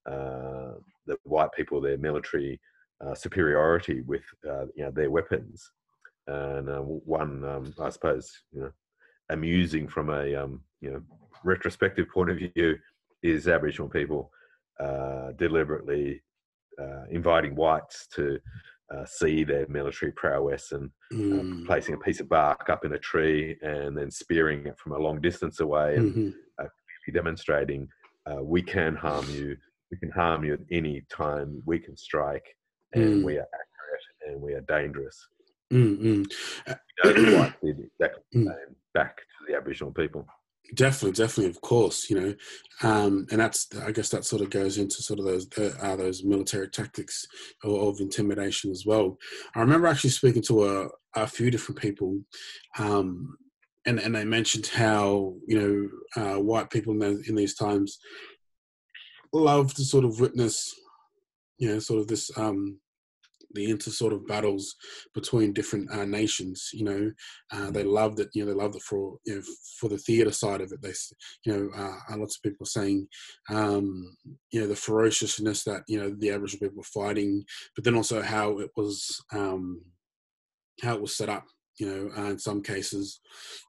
uh, the white people their military uh, superiority with uh, you know their weapons. And uh, one, um, I suppose, you know, amusing from a um, you know retrospective point of view is Aboriginal people uh, deliberately uh, inviting whites to uh, see their military prowess and mm. uh, placing a piece of bark up in a tree and then spearing it from a long distance away and mm-hmm. uh, demonstrating uh, we can harm you, we can harm you at any time, we can strike, and mm. we are accurate and we are dangerous. Mm, mm. We know whites did exactly the same mm. back to the Aboriginal people. Definitely, definitely, of course, you know, um, and that's, I guess that sort of goes into sort of those, uh, are those military tactics of, of intimidation as well. I remember actually speaking to a, a few different people, um, and, and they mentioned how, you know, uh, white people in, those, in these times love to sort of witness, you know, sort of this, um, the inter sort of battles between different uh, nations, you know, uh, they loved it, you know, they loved it for, you know, for the theatre side of it. They, you know, uh, lots of people saying, um, you know, the ferociousness that, you know, the Aboriginal people were fighting, but then also how it was, um, how it was set up, you know, uh, in some cases,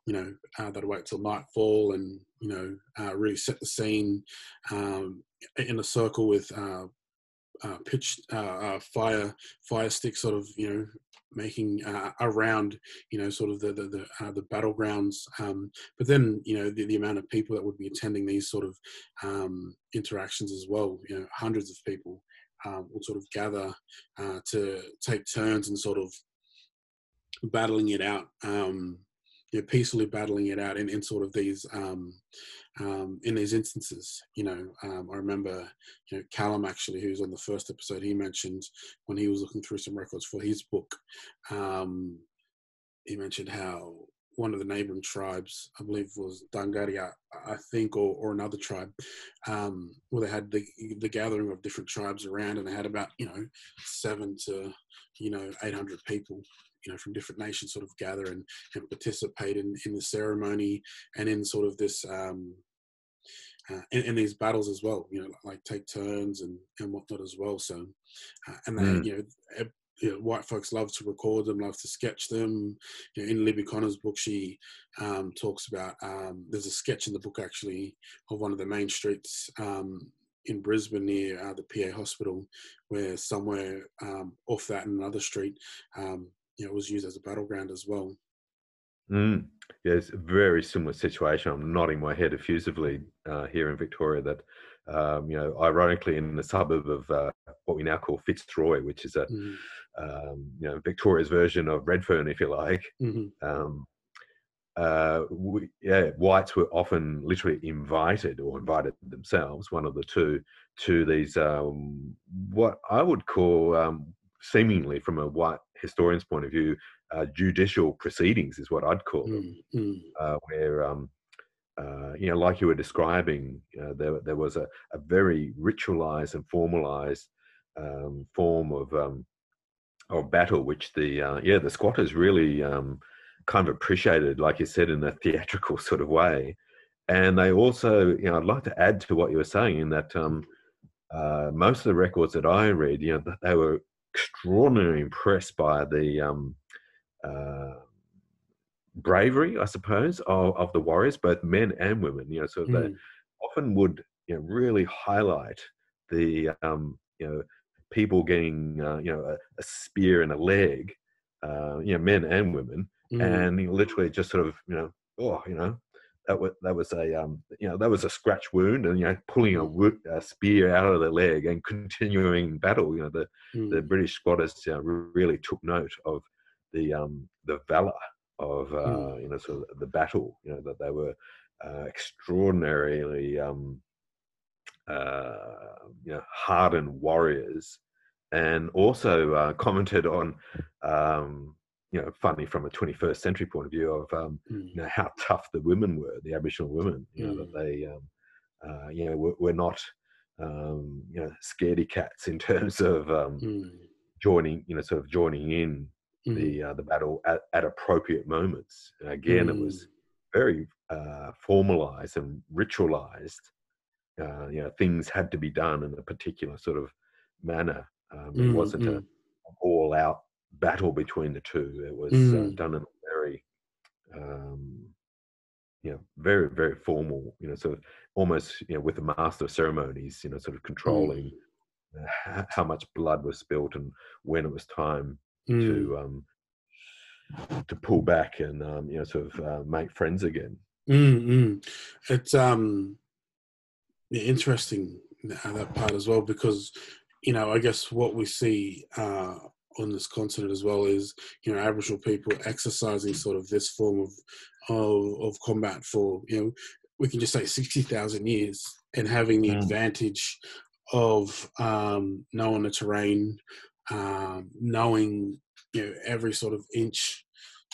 you know, uh, they'd wait till nightfall and, you know, uh, really set the scene um, in a circle with, uh, Uh, pitch uh, uh, fire fire stick sort of, you know, making uh, around, you know, sort of the the the, uh, the battlegrounds, um, but then, you know, the, the amount of people that would be attending these sort of um, interactions as well, you know, hundreds of people um, would sort of gather uh, to take turns and sort of battling it out, um, you know, peacefully battling it out in, in sort of these um, um, in these instances, you know. um, I remember, you know, Callum actually, who's on the first episode, he mentioned when he was looking through some records for his book, um, he mentioned how one of the neighbouring tribes, I believe was Dungaria, I think, or, or another tribe, um, where they had the, the gathering of different tribes around, and they had about, you know, seven to, you know, eight hundred people, you know, from different nations sort of gather and, and participate in, in the ceremony and in sort of this, um, uh, and, and these battles as well, you know, like take turns and, and whatnot as well. So, uh, and then, mm. you know, it, you know, white folks love to record them, love to sketch them. You know, in Libby Connors' book, she um, talks about, um, there's a sketch in the book actually of one of the main streets um, in Brisbane near uh, the P A hospital, where somewhere um, off that and another street, um, you know, it was used as a battleground as well. Mm. Yeah, it's a very similar situation. I'm nodding my head effusively uh, here in Victoria that, Um, you know, ironically, in the suburb of uh, what we now call Fitzroy, which is a, mm-hmm. um, you know, Victoria's version of Redfern, if you like. Mm-hmm. Um, uh, we, yeah, whites were often literally invited, or invited themselves, one of the two, to these um, what I would call, um, seemingly from a white historian's point of view, uh, judicial proceedings is what I'd call them, mm-hmm. uh, where. Um, Uh, you know, like you were describing, uh, there there was a, a very ritualized and formalized um, form of um, of battle, which the uh, yeah the squatters really um, kind of appreciated, like you said, in a theatrical sort of way. And they also, you know, I'd like to add to what you were saying in that um, uh, most of the records that I read, you know, they were extraordinarily impressed by the um, uh, bravery, I suppose, of, of the warriors, both men and women. You know, so mm. they often would, you know, really highlight the, um, you know, people getting, uh, you know, a, a spear in a leg, uh, you know, men and women, mm. and literally just sort of, you know, oh, you know, that was that was a, um, you know, that was a scratch wound, and, you know, pulling a, wo- a spear out of the leg and continuing battle. You know, the mm. the British squatters, you know, really took note of the um the valour of uh, mm. you know, sort of the battle, you know, that they were uh, extraordinarily um, uh, you know, hardened warriors, and also uh, commented on, um, you know, funny from a twenty-first century point of view of um, mm. you know, how tough the women were, the Aboriginal women, you know, mm. that they um, uh, you know, were, were not um, you know, scaredy cats in terms of um, mm. joining, you know, sort of joining in mm. the uh, the battle at, at appropriate moments. And again, mm. it was very uh, formalized and ritualized. Uh, you know, things had to be done in a particular sort of manner. Um, mm, it wasn't mm. a, an all-out battle between the two. It was mm. uh, done in a very, um, you know, very, very formal, you know, sort of almost, you know, with the master of ceremonies, you know, sort of controlling mm. how, how much blood was spilt and when it was time mm. to um, to pull back and, um, you know, sort of uh, make friends again. Mm, mm. It's... Um... Yeah, interesting uh, that part as well, because, you know, I guess what we see uh, on this continent as well is, you know, Aboriginal people exercising sort of this form of of, of combat for, you know, we can just say sixty thousand years, and having the yeah. advantage of um, knowing the terrain, um, knowing, you know, every sort of inch,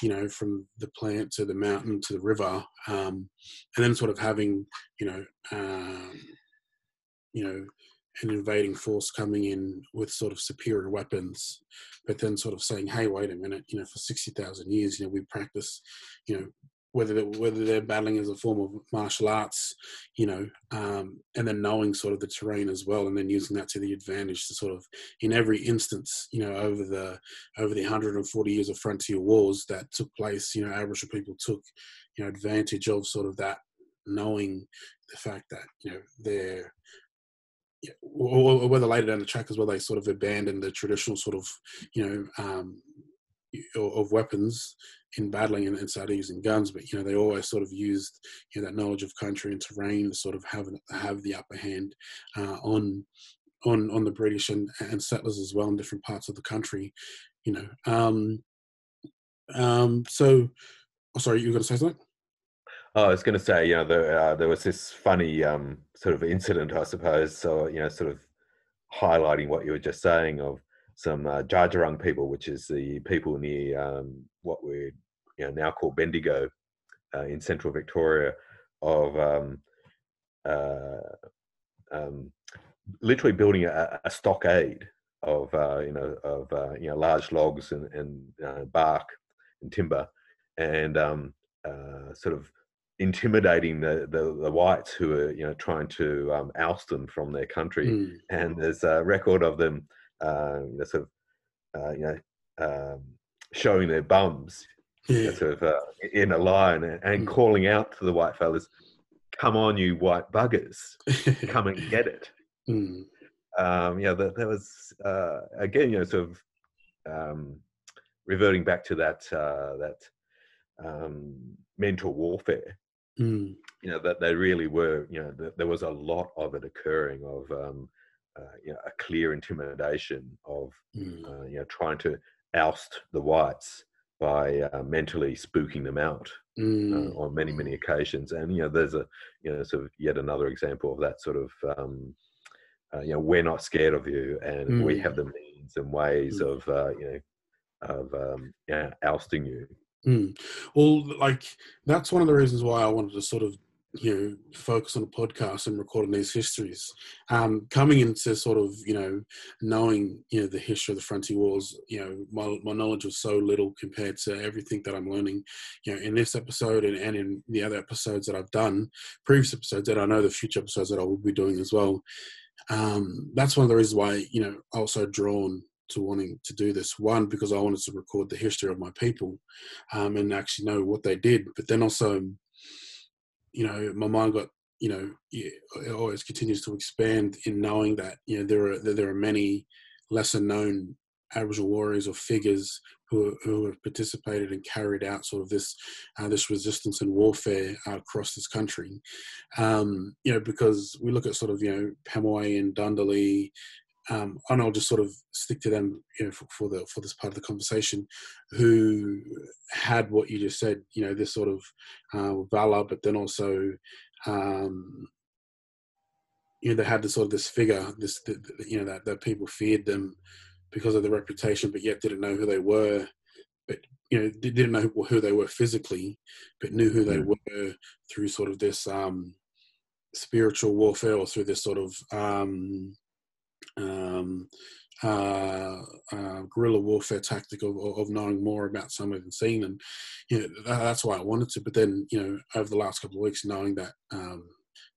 you know, from the plant to the mountain to the river, um, and then sort of having, you know, um, you know, an invading force coming in with sort of superior weapons, but then sort of saying, hey, wait a minute, you know, for sixty thousand years, you know, we practice, you know, whether they're, whether they're battling as a form of martial arts, you know, um, and then knowing sort of the terrain as well, and then using that to the advantage to sort of, in every instance, you know, over the over the one hundred forty years of frontier wars that took place, you know, Aboriginal people took, you know, advantage of sort of that, knowing the fact that, you know, they're, yeah, or whether later down the track as well, they sort of abandoned the traditional sort of, you know, um, of weapons in battling and started using guns, but, you know, they always sort of used, you know, that knowledge of country and terrain to sort of have have the upper hand uh, on on on the British and, and settlers as well in different parts of the country, you know. Um, um, so, oh, sorry, you were going to say something? Oh, I was going to say, you know, there, uh, there was this funny um, sort of incident, I suppose, so, you know, sort of highlighting what you were just saying of some uh, Jarjarung people, which is the people near um, what we you know, now call Bendigo uh, in central Victoria, of um, uh, um, literally building a, a stockade of uh, you know of uh, you know large logs and, and uh, bark and timber, and um, uh, sort of intimidating the, the the whites who are you know trying to um, oust them from their country. Mm. And there's a record of them. Uh, you know, sort of, uh, you know, um, showing their bums, yeah. you know, sort of uh, in a line, and, and mm. calling out to the white fellas, "Come on, you white buggers, come and get it." Mm. Um, you know, that, that was uh, again, you know, sort of um, reverting back to that uh, that um, mental warfare. Mm. You know, that they really were. You know, that there was a lot of it occurring of. Um, Uh, you know, a clear intimidation of mm. uh, you know trying to oust the whites by uh, mentally spooking them out mm. uh, on many many occasions, and you know there's a you know sort of yet another example of that sort of um, uh, you know we're not scared of you, and mm. we have the means and ways mm. of uh, you know of um, yeah ousting you. Mm. Well, like that's one of the reasons why I wanted to sort of. You know, focus on a podcast and recording these histories. Um, coming into sort of, you know, knowing, you know, the history of the frontier wars, you know, my, my knowledge was so little compared to everything that I'm learning, you know, in this episode and, and in the other episodes that I've done, previous episodes that I know the future episodes that I will be doing as well. Um, that's one of the reasons why, you know, I was so drawn to wanting to do this. One, because I wanted to record the history of my people um, and actually know what they did, but then also, you know, my mind got, you know, it always continues to expand in knowing that, you know, there are there are many lesser known Aboriginal warriors or figures who who have participated and carried out sort of this uh, this resistance and warfare uh, across this country. Um, you know, because we look at sort of, you know, Pamuay and Dundalee, um, and I'll just sort of stick to them, you know, for, for the for this part of the conversation, who had what you just said, you know, this sort of uh, valor, but then also, um, you know, they had this sort of this figure, this the, the, you know, that, that people feared them because of the reputation, but yet didn't know who they were, but you know, didn't know who they were physically, but knew who they were through sort of this um, spiritual warfare or through this sort of um, um, uh, uh, guerrilla warfare tactic of, of knowing more about somewhere than seen. And, you know, that, that's why I wanted to. But then, you know, over the last couple of weeks, knowing that um,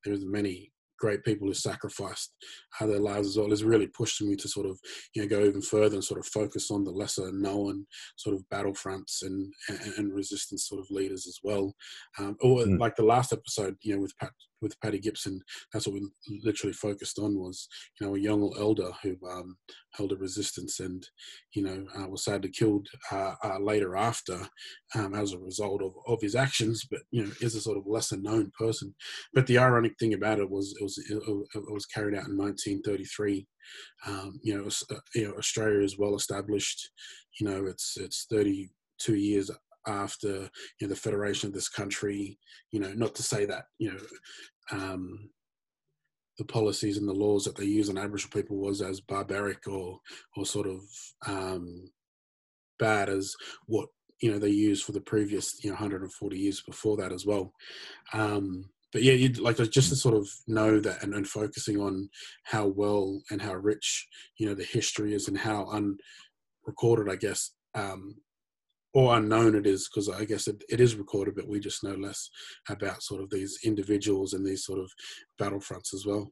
there are many great people who sacrificed uh, their lives as well, has really pushed me to sort of, you know, go even further and sort of focus on the lesser known sort of battlefronts and, and, and resistance sort of leaders as well. Um, or mm. like the last episode, you know, with Pat, with Paddy Gibson, that's what we literally focused on, was, you know, a young elder who um, held a resistance and, you know, uh, was sadly killed uh, uh, later after um, as a result of, of his actions, but, you know, is a sort of lesser known person. But the ironic thing about it was, it was, it, it was carried out in nineteen thirty-three. Um, you know, it was, uh, you know, Australia is well established. You know, it's, it's thirty-two years after, you know, the federation of this country. You know, not to say that, you know, um, the policies and the laws that they use on Aboriginal people was as barbaric or or sort of um, bad as what, you know, they used for the previous, you know, one hundred forty years before that as well. Um, but yeah, you'd like just to sort of know that, and, and focusing on how well and how rich, you know, the history is, and how unrecorded, I guess, um, or unknown it is, because I guess it, it is recorded, but we just know less about sort of these individuals and these sort of battlefronts as well.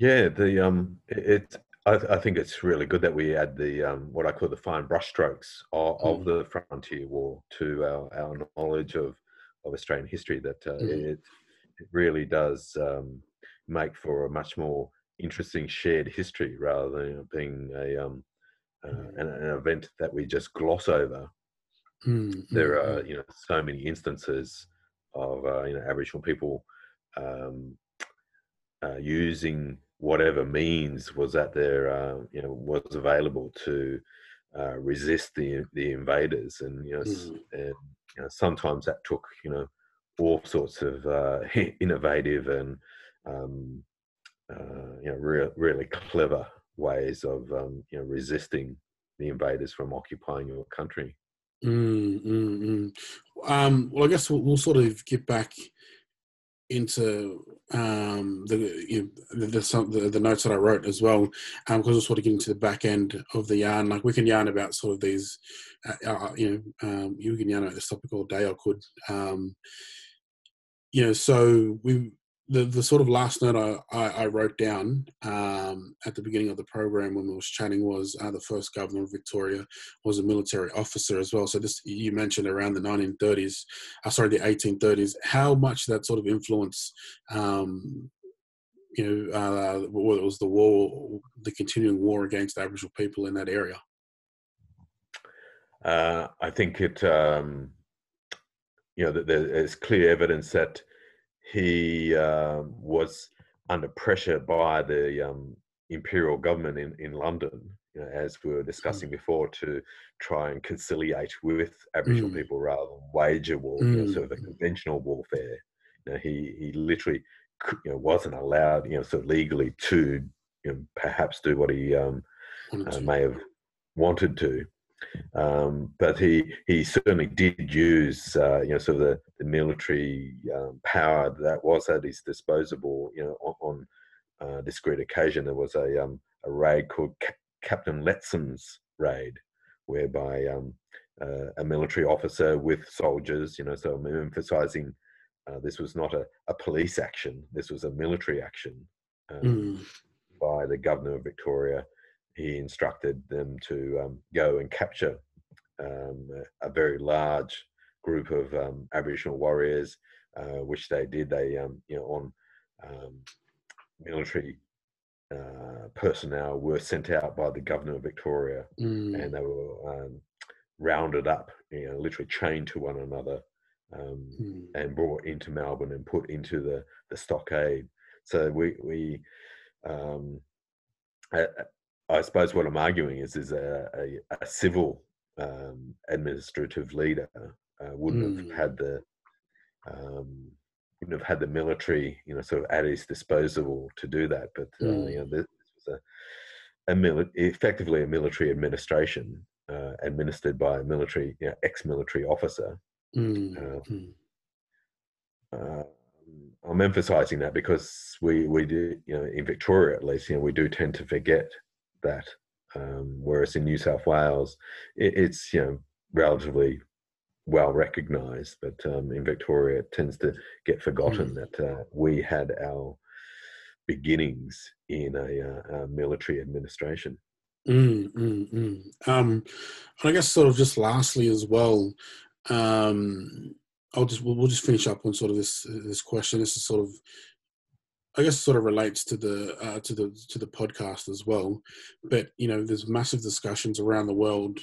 Yeah, the um, it. I, th- I think it's really good that we add the um, what I call the fine brushstrokes of, mm. of the frontier war to our, our knowledge of, of Australian history. That uh, mm. it, it really does um, make for a much more interesting shared history, rather than being a um, Uh, an, an event that we just gloss over. Mm, there mm, are, you know, so many instances of, uh, you know, Aboriginal people um, uh, using whatever means was at their, uh, you know, was available to uh, resist the the invaders, and, you know, mm. and, you know, sometimes that took, you know, all sorts of uh, innovative and, um, uh, you know, re- really clever ways of um, you know, resisting the invaders from occupying your country. Mm, mm, mm. Um, well, I guess we'll, we'll sort of get back into um, the, you know, the, the the notes that I wrote as well, because um, we'll sort of get into the back end of the yarn. Like, we can yarn about sort of these, uh, uh, you know, um, you can yarn about this topic all day. I could, um, you know, so we. The the sort of last note I, I, I wrote down um, at the beginning of the program when we was chatting was uh, the first governor of Victoria was a military officer as well. So this, you mentioned around the nineteen thirties, uh, sorry, the eighteen thirties, how much that sort of influence, um, you know, uh, whether it was the war, the continuing war against Aboriginal people in that area? Uh, I think it, um, you know, there's clear evidence that he uh, was under pressure by the um, imperial government in, in London, you know, as we were discussing mm. before, to try and conciliate with Aboriginal mm. people rather than wage a war, mm. you know, sort of a conventional warfare. You know, he he literally, you know, wasn't allowed, you know, sort of legally to, you know, perhaps do what he um, uh, may have wanted to. Um, but he, he certainly did use, uh, you know, sort of the, the military um, power that was at his disposal. You know, on, on uh, discrete occasion, there was a um, a raid called C- Captain Letson's Raid, whereby um, uh, a military officer with soldiers, you know, so I'm emphasising uh, this was not a, a police action, this was a military action um, mm. by the governor of Victoria. He instructed them to um, go and capture um, a very large group of um, Aboriginal warriors, uh, which they did. They, um, you know, on um, military uh, personnel were sent out by the governor of Victoria, mm. and they were um, rounded up, you know, literally chained to one another, um, mm. and brought into Melbourne and put into the, the stockade. So we, we um, uh, I suppose what I'm arguing is, is a, a, a civil um, administrative leader uh, wouldn't mm. have had the um, wouldn't have had the military, you know, sort of at his disposal to do that. But uh, mm. you know, this was a, a mili- effectively a military administration uh, administered by a military, you know, ex-military officer. Mm. Uh, mm. Uh, I'm emphasising that because we, we do, you know, in Victoria at least, you know, we do tend to forget that. Um, whereas in New South Wales, it, it's, you know, relatively well recognised, but um, in Victoria it tends to get forgotten mm. that uh, we had our beginnings in a, uh, a military administration. Mm, mm, mm. Um, and I guess sort of just lastly as well, um, I'll just we'll, we'll just finish up on sort of this this question. This is sort of, I guess, sort of relates to the uh, to the to the podcast as well. But you know, there's massive discussions around the world,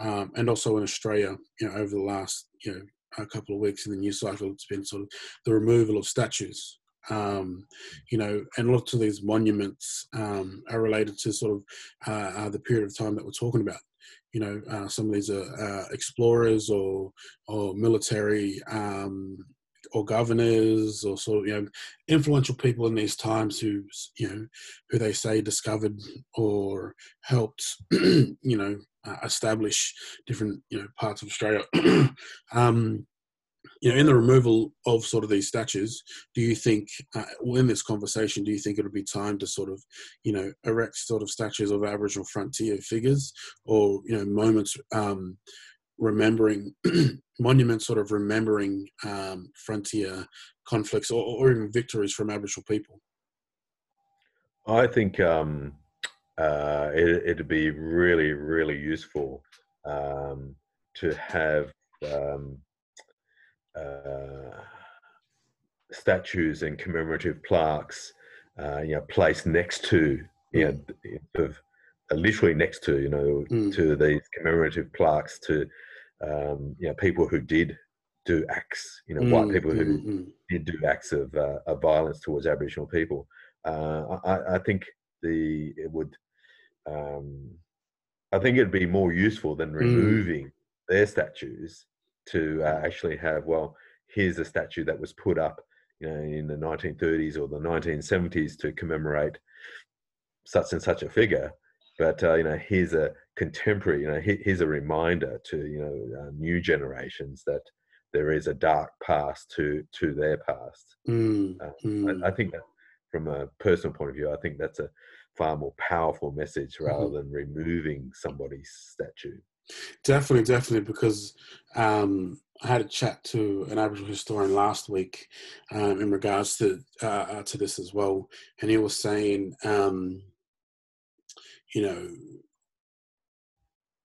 um, and also in Australia. You know, over the last you know a couple of weeks in the news cycle, it's been sort of the removal of statues. Um, you know, and lots of these monuments um, are related to sort of uh, uh, the period of time that we're talking about. You know, uh, some of these are uh, explorers or or military um, or governors or sort of, you know, influential people in these times who, you know, who they say discovered or helped, you know, uh, establish different, you know, parts of Australia. um, You know, in the removal of sort of these statues, do you think, uh, in this conversation, do you think it would be time to sort of, you know, erect sort of statues of Aboriginal frontier figures or, you know, moments um, remembering, monuments sort of remembering um, frontier conflicts or, or even victories from Aboriginal people? I think um, uh, it, it'd be really, really useful um, to have... Um, Uh, statues and commemorative plaques, uh, you know, placed next to, you know, sort of, uh, literally next to, you know, mm. to these commemorative plaques to, um, you know, people who did do acts, you know, mm. white people who mm. did do acts of, uh, of violence towards Aboriginal people. Uh, I, I think the it would, um, I think it'd be more useful than removing mm. their statues. To uh, actually have, well, here's a statue that was put up, you know, in the nineteen thirties or the nineteen seventies to commemorate such and such a figure, but uh, you know, here's a contemporary, you know, here's a reminder to, you know, uh, new generations that there is a dark past to to their past. Mm, uh, mm. I, I think that, from a personal point of view, I think that's a far more powerful message rather mm-hmm. than removing somebody's statue. Definitely, definitely, because um, I had a chat to an Aboriginal historian last week um, in regards to uh, to this as well, and he was saying, um, you know,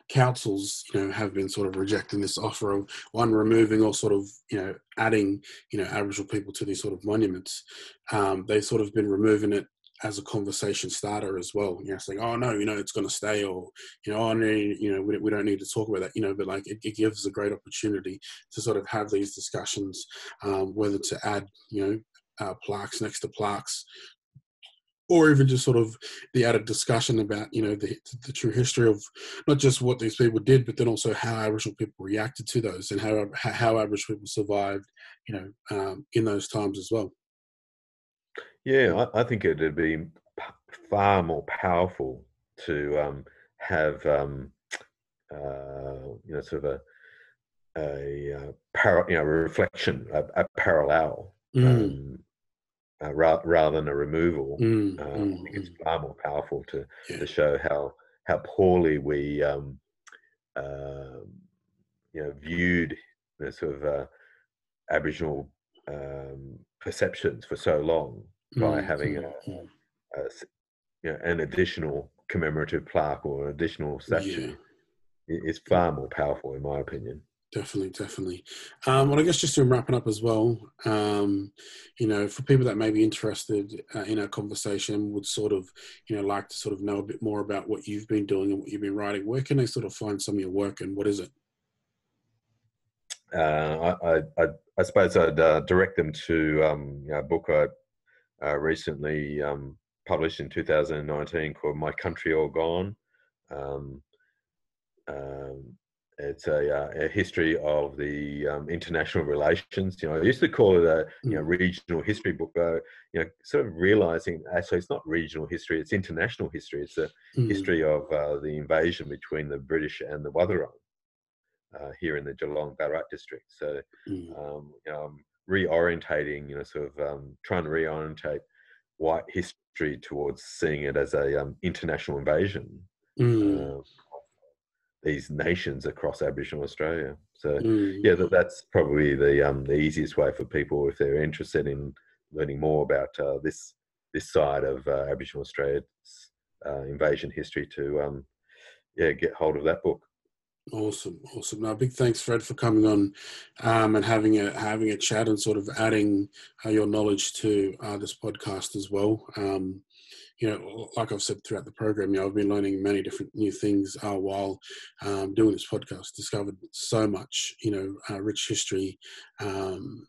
councils, you know, have been sort of rejecting this offer of one removing or sort of, you know, adding, you know, Aboriginal people to these sort of monuments. Um, they've sort of been removing it as a conversation starter as well, you know, saying, oh no, you know, it's going to stay, or, you know, oh no, you know, we, we don't need to talk about that, you know, but like it, it gives a great opportunity to sort of have these discussions, um, whether to add, you know, uh, plaques next to plaques, or even just sort of the added discussion about, you know, the, the true history of not just what these people did, but then also how Aboriginal people reacted to those and how, how Aboriginal people survived, you know, um, in those times as well. Yeah, I, I think it would be far more powerful to um, have, um, uh, you know, sort of a, a, a par- you know, reflection, a, a parallel, mm. um, uh, ra- rather than a removal. Mm. Um, I think it's far more powerful to, yeah. to show how how poorly we, um, uh, you know, viewed the sort of uh, Aboriginal um, perceptions for so long. By having a, a, you know, an additional commemorative plaque or an additional statue, yeah. It's far more powerful, in my opinion. Definitely, definitely. Um, well, I guess just to wrap it up as well, um, you know, for people that may be interested uh, in our conversation, would sort of, you know, like to sort of know a bit more about what you've been doing and what you've been writing, where can they sort of find some of your work and what is it? Uh, I, I, I suppose I'd uh, direct them to um, a book I Uh, recently um, published in two thousand nineteen called My Country All Gone. Um, um, it's a, uh, a history of the um, international relations. You know, I used to call it a you know, regional history book, but uh, you know, sort of realising actually it's not regional history, it's international history. It's a mm. history of uh, the invasion between the British and the Wathaurong uh, here in the Geelong Ballarat district. So mm. um, you know, I'm reorientating, you know, sort of um, trying to reorientate white history towards seeing it as a um, international invasion mm. uh, of these nations across Aboriginal Australia. So mm. yeah, that, that's probably the um, the easiest way for people if they're interested in learning more about uh, this this side of uh, Aboriginal Australia's uh, invasion history to um, yeah get hold of that book. Awesome, awesome. Now, big thanks, Fred, for coming on um, and having a having a chat and sort of adding uh, your knowledge to uh, this podcast as well. Um, you know, like I've said throughout the program, you know, I've been learning many different new things uh, while um, doing this podcast. Discovered so much, you know, uh, rich history um,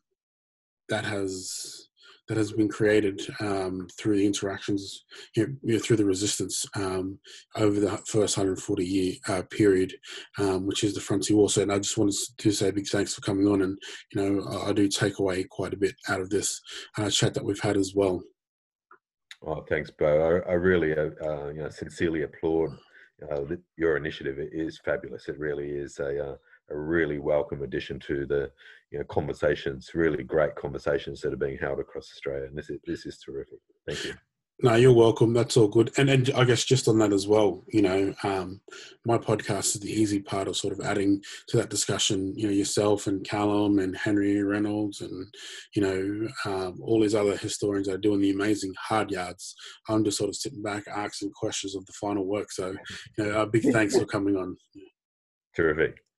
that has. that has been created um, through the interactions, you know, through the resistance um, over the first one hundred forty year uh, period, um, which is the Frontier War. So, and I just wanted to say big thanks for coming on, and, you know, I, I do take away quite a bit out of this uh, chat that we've had as well. Oh, thanks, Bo. I, I really, uh, uh, you know, sincerely applaud uh, your initiative. It is fabulous. It really is a... Uh, a really welcome addition to the, you know, conversations, really great conversations that are being held across Australia. And this is, this is terrific. Thank you. No, you're welcome. That's all good. And and I guess just on that as well, you know, um, my podcast is the easy part of sort of adding to that discussion, you know, yourself and Callum and Henry Reynolds and, you know, um, all these other historians are doing the amazing hard yards. I'm just sort of sitting back, asking questions of the final work. So, you know, a big thanks for coming on. Terrific.